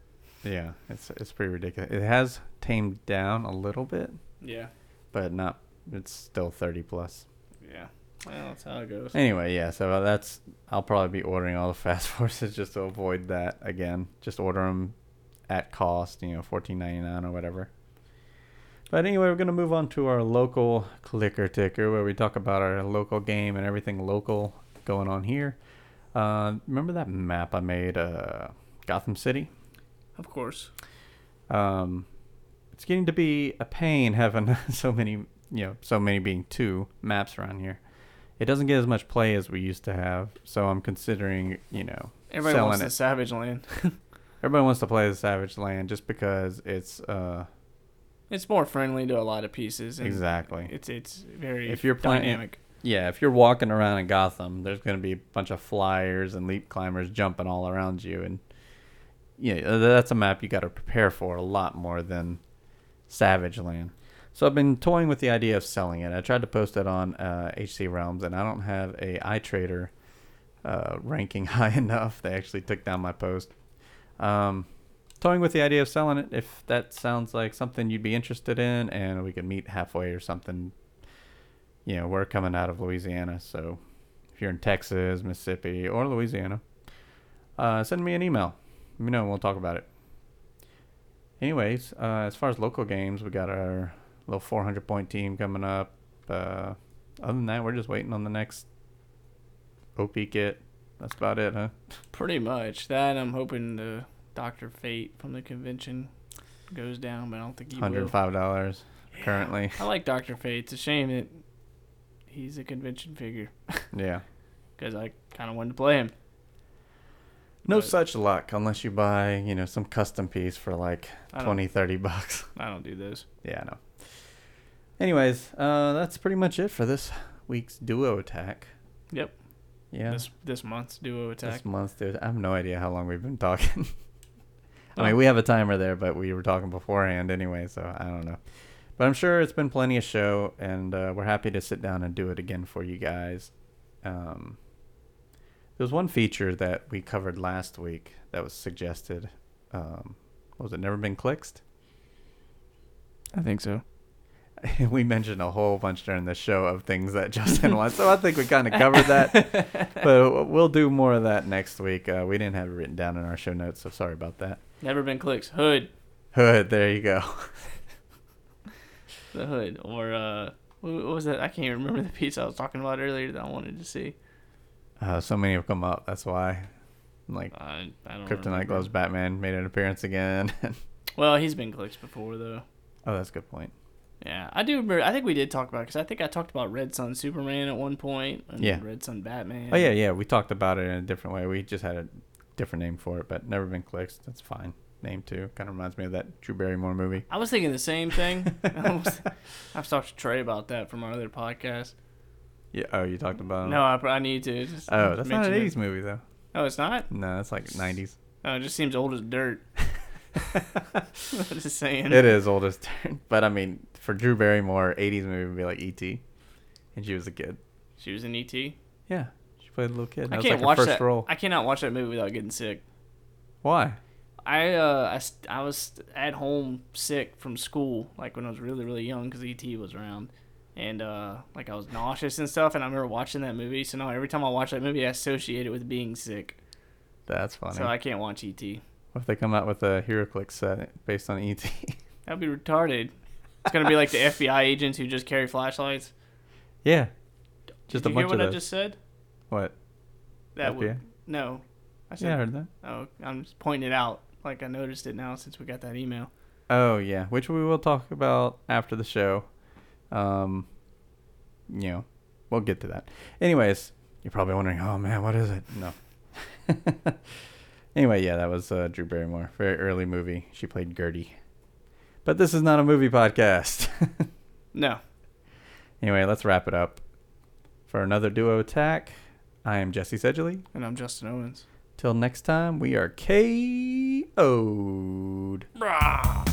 Yeah, it's pretty ridiculous. It has tamed down a little bit. Yeah. But not. It's still 30 plus. Yeah. Well, that's how it goes. Anyway, yeah. So that's. I'll probably be ordering all the Fast Forces just to avoid that again. Just order them at cost. You know, $14.99 or whatever. But anyway, we're going to move on to our local clicker ticker where we talk about our local game and everything local going on here. Remember that map I made, Gotham City? Of course. It's getting to be a pain having so many being two maps around here. It doesn't get as much play as we used to have, so I'm considering, everybody selling wants it. The Savage Land. Everybody wants to play the Savage Land just because it's more friendly to a lot of pieces. And exactly. It's very dynamic. Yeah, if you're walking around in Gotham, there's going to be a bunch of flyers and leap climbers jumping all around you. And yeah, that's a map you got to prepare for a lot more than Savage Land. So I've been toying with the idea of selling it. I tried to post it on HC Realms, and I don't have a iTrader ranking high enough. They actually took down my post. Toying with the idea of selling it, if that sounds like something you'd be interested in, and we could meet halfway or something. We're coming out of Louisiana, so if you're in Texas, Mississippi, or Louisiana, send me an email. Let me know, and we'll talk about it. Anyways, as far as local games, we got our little 400-point team coming up. Other than that, we're just waiting on the next OP kit. That's about it, huh? Pretty much. That, I'm hoping the Dr. Fate from the convention goes down, but I don't think he will. $105 currently. I like Dr. Fate. It's a shame that he's a convention figure. Yeah. Because I kind of wanted to play him. But such luck unless you buy, some custom piece for like $20-$30. I don't do those. Yeah, I know. Anyways, that's pretty much it for this week's Duo Attack. Yep. Yeah. This month's Duo Attack. I have no idea how long we've been talking. I mean, we have a timer there, but we were talking beforehand anyway, so I don't know. But I'm sure it's been plenty of show, and we're happy to sit down and do it again for you guys. There was one feature that we covered last week that was suggested. Was it Never Been Clixed? I think so. We mentioned a whole bunch during the show of things that Justin wants, so I think we kind of covered that. But we'll do more of that next week. We didn't have it written down in our show notes, so sorry about that. Never Been Clixed. Hood. There you go. The hood, or what was that? I can't even remember the piece I was talking about earlier that I wanted to see. So many have come up. That's why, I don't Kryptonite Gloves Batman made an appearance again. Well, he's been clicked before though. Oh, that's a good point. Yeah, I do remember. I think we did talk about it because I think I talked about Red Sun Superman at one point. And yeah. Red Sun Batman. Oh yeah. We talked about it in a different way. We just had a different name for it, but Never Been Clixed. That's fine. Name too kind of reminds me of that Drew Barrymore movie. I was thinking the same thing. I've talked to Trey about that from our other podcast. Yeah. Oh, you talked about it? No, I need to. Oh, that's not an 80s movie though. Oh, it's not? No, it's like 90s. Oh, it just seems old as dirt. Just saying. It is old as dirt, but I mean, for Drew Barrymore, 80s movie would be like E.T., and she was a kid. She was in E.T.? Yeah, she played a little kid. That was like her first role. I cannot watch that movie without getting sick. Why? I was at home sick from school, like when I was really, really young, because E.T. was around. And, I was nauseous and stuff, and I remember watching that movie. So now every time I watch that movie, I associate it with being sick. That's funny. So I can't watch E.T. What if they come out with a HeroClix set based on E.T.? That would be retarded. It's going to be like the FBI agents who just carry flashlights. Yeah. Just a bunch of those. Did you hear what I just said? What? That FBI? No. I heard that. Oh, I'm just pointing it out. I noticed it now since we got that email. Oh, yeah, which we will talk about after the show. We'll get to that. Anyways, you're probably wondering, oh, man, what is it? No. Anyway, yeah, that was Drew Barrymore. Very early movie. She played Gertie. But this is not a movie podcast. No. Anyway, let's wrap it up. For another Duo Attack, I am Jesse Sedgley. And I'm Justin Owens. Till next time, we are KO'd. Rah!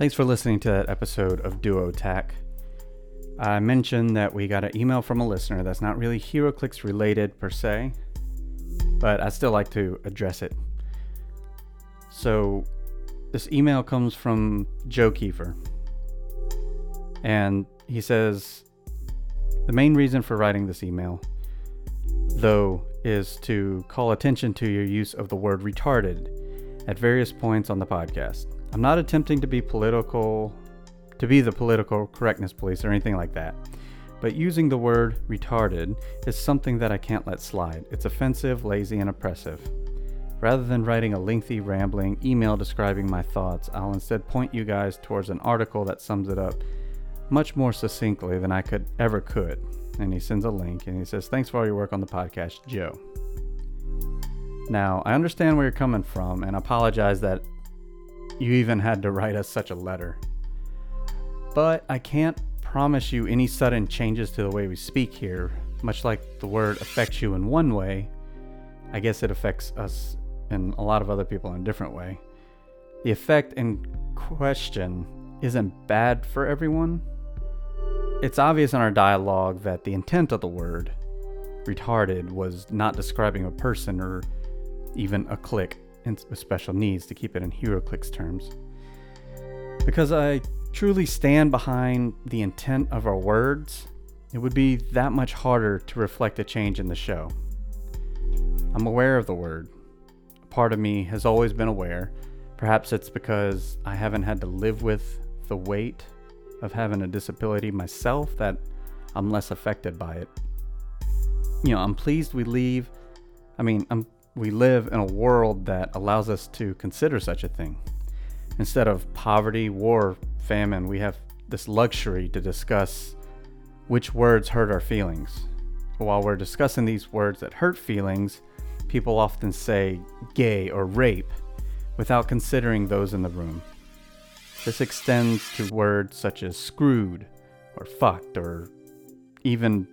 Thanks for listening to that episode of Duo Attack. I mentioned that we got an email from a listener that's not really HeroClix related per se, but I still like to address it. So this email comes from Joe Kiefer, and he says, the main reason for writing this email, though, is to call attention to your use of the word retarded at various points on the podcast. I'm not attempting to be political, to be the political correctness police or anything like that, but using the word retarded is something that I can't let slide. It's offensive, lazy, and oppressive. Rather than writing a lengthy, rambling email describing my thoughts, I'll instead point you guys towards an article that sums it up much more succinctly than I could. And he sends a link, and he says, thanks for all your work on the podcast, Joe. Now, I understand where you're coming from, and I apologize that you even had to write us such a letter. But I can't promise you any sudden changes to the way we speak here. Much like the word affects you in one way, I guess it affects us and a lot of other people in a different way. The effect in question isn't bad for everyone. It's obvious in our dialogue that the intent of the word retarded was not describing a person or even a clique with special needs, to keep it in HeroClix terms. Because I truly stand behind the intent of our words, it would be that much harder to reflect a change in the show. I'm aware of the word. A part of me has always been aware. Perhaps it's because I haven't had to live with the weight of having a disability myself that I'm less affected by it. You know, we live in a world that allows us to consider such a thing. Instead of poverty, war, famine, we have this luxury to discuss which words hurt our feelings. While we're discussing these words that hurt feelings, people often say gay or rape without considering those in the room. This extends to words such as screwed or fucked or even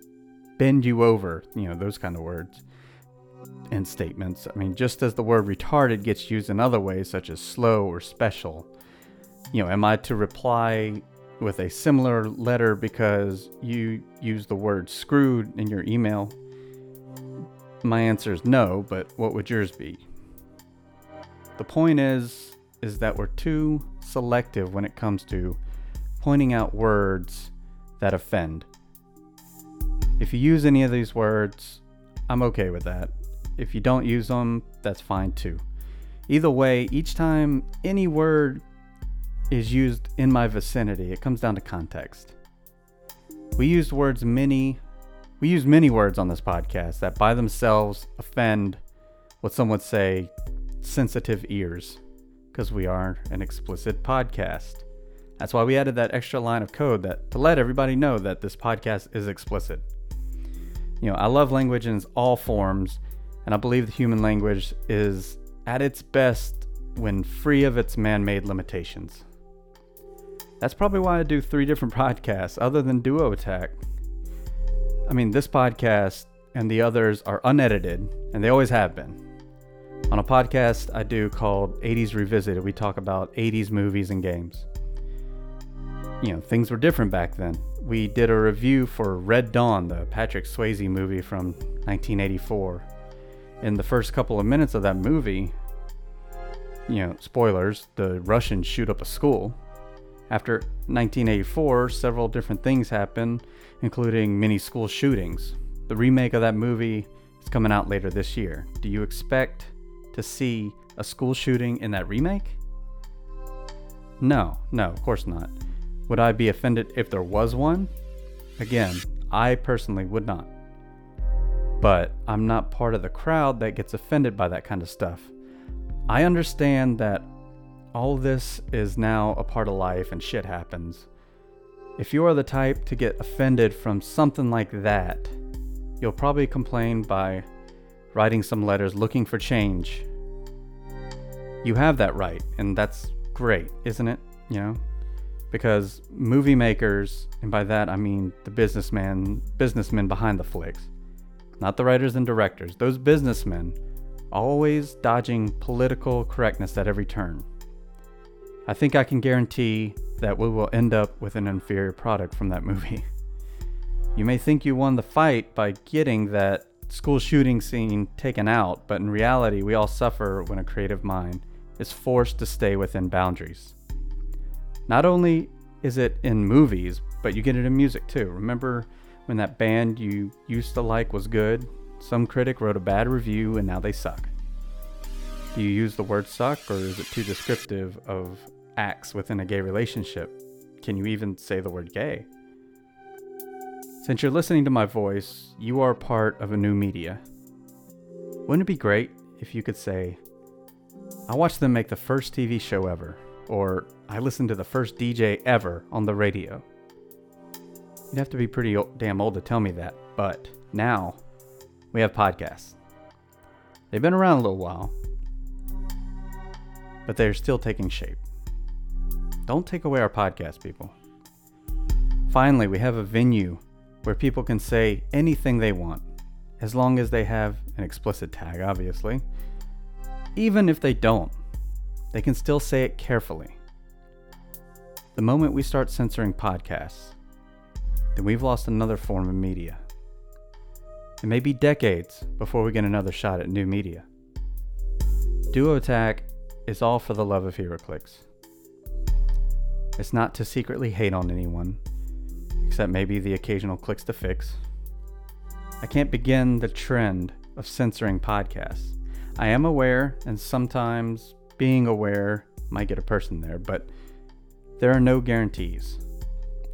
bend you over, those kind of words and statements. Just as the word retarded gets used in other ways such as slow or special. Am I to reply with a similar letter because you use the word screwed in your email? My answer is no, but what would yours be? The point is that we're too selective when it comes to pointing out words that offend. If you use any of these words, I'm okay with that. If you don't use them, that's fine too. Either way, each time any word is used in my vicinity, it comes down to context. We use many words on this podcast that by themselves offend what some would say sensitive ears, because we are an explicit podcast. That's why we added that extra line of code to let everybody know that this podcast is explicit. I love language in all forms, and I believe the human language is at its best when free of its man-made limitations. That's probably why I do 3 different podcasts other than Duo Attack. This podcast and the others are unedited, and they always have been. On a podcast I do called 80s Revisited, we talk about 80s movies and games. Things were different back then. We did a review for Red Dawn, the Patrick Swayze movie from 1984. In the first couple of minutes of that movie, spoilers, the Russians shoot up a school. After 1984, several different things happen, including many school shootings. The remake of that movie is coming out later this year. Do you expect to see a school shooting in that remake? No, of course not. Would I be offended if there was one? Again, I personally would not. But I'm not part of the crowd that gets offended by that kind of stuff. I understand that all this is now a part of life and shit happens. If you are the type to get offended from something like that, you'll probably complain by writing some letters looking for change. You have that right, and that's great, isn't it? Because movie makers, and by that I mean the businessmen behind the flicks, not the writers and directors, those businessmen, always dodging political correctness at every turn. I think I can guarantee that we will end up with an inferior product from that movie. You may think you won the fight by getting that school shooting scene taken out, but in reality, we all suffer when a creative mind is forced to stay within boundaries. Not only is it in movies, but you get it in music too. Remember when that band you used to like was good? Some critic wrote a bad review and now they suck. Do you use the word suck, or is it too descriptive of acts within a gay relationship? Can you even say the word gay? Since you're listening to my voice, you are part of a new media. Wouldn't it be great if you could say, I watched them make the first TV show ever, or I listened to the first DJ ever on the radio? You'd have to be pretty damn old to tell me that, but now we have podcasts. They've been around a little while, but they're still taking shape. Don't take away our podcast, people. Finally, we have a venue where people can say anything they want, as long as they have an explicit tag, obviously. Even if they don't, they can still say it carefully. The moment we start censoring podcasts, then we've lost another form of media. It may be decades before we get another shot at new media. Duo Attack is all for the love of HeroClix. It's not to secretly hate on anyone, except maybe the occasional clicks to fix. I can't begin the trend of censoring podcasts. I am aware, and sometimes being aware might get a person there, but there are no guarantees.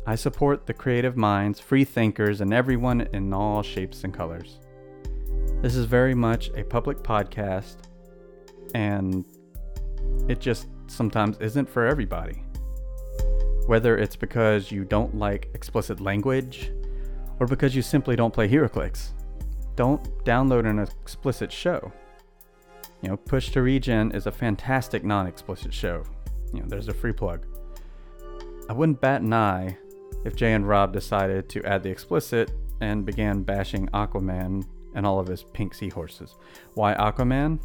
I support the creative minds, free thinkers, and everyone in all shapes and colors. This is very much a public podcast, and it just sometimes isn't for everybody. Whether it's because you don't like explicit language, or because you simply don't play HeroClix. Don't download an explicit show. You know, Push to Regen is a fantastic non-explicit show. You know, there's a free plug. I wouldn't bat an eye if Jay and Rob decided to add the explicit and began bashing Aquaman and all of his pink seahorses. Why Aquaman?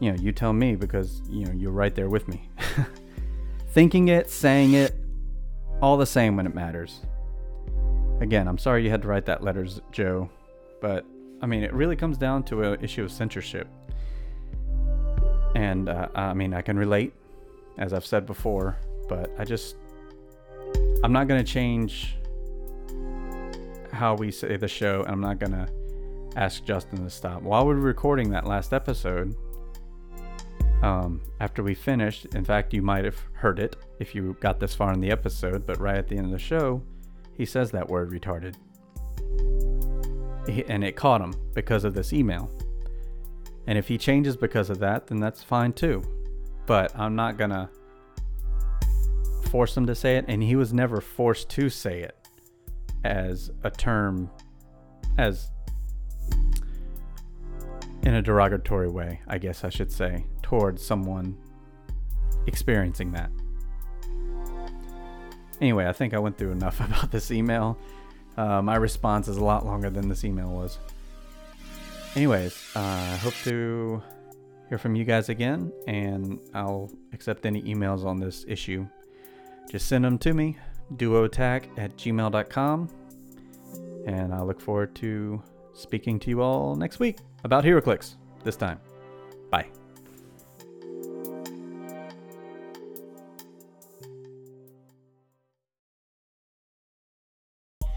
You know, you tell me, because, you know, you're right there with me. Thinking it, saying it, all the same when it matters. Again, I'm sorry you had to write that letter, Joe, but I mean, it really comes down to an issue of censorship. And I mean, I can relate, as I've said before, but I'm not going to change how we say the show, and I'm not going to ask Justin to stop. While we were recording that last episode, after we finished, in fact, you might have heard it if you got this far in the episode, but right at the end of the show, he says that word retarded. And it caught him because of this email. And if he changes because of that, then that's fine too. But I'm not going to force him to say it, and he was never forced to say it as a term, as in a derogatory way, I guess I should say, towards someone experiencing that. Anyway, I think I went through enough about this email. My response is a lot longer than this email was. Anyways, I hope to hear from you guys again, and I'll accept any emails on this issue. Just send them to me, duoattack@gmail.com, and I look forward to speaking to you all next week about HeroClix this time. Bye.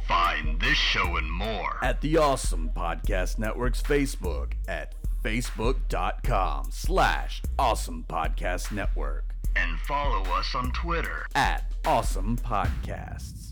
Find this show and more at the Awesome Podcast Network's Facebook at facebook.com/Awesome Podcast Network. And follow us on Twitter at Awesome Podcasts.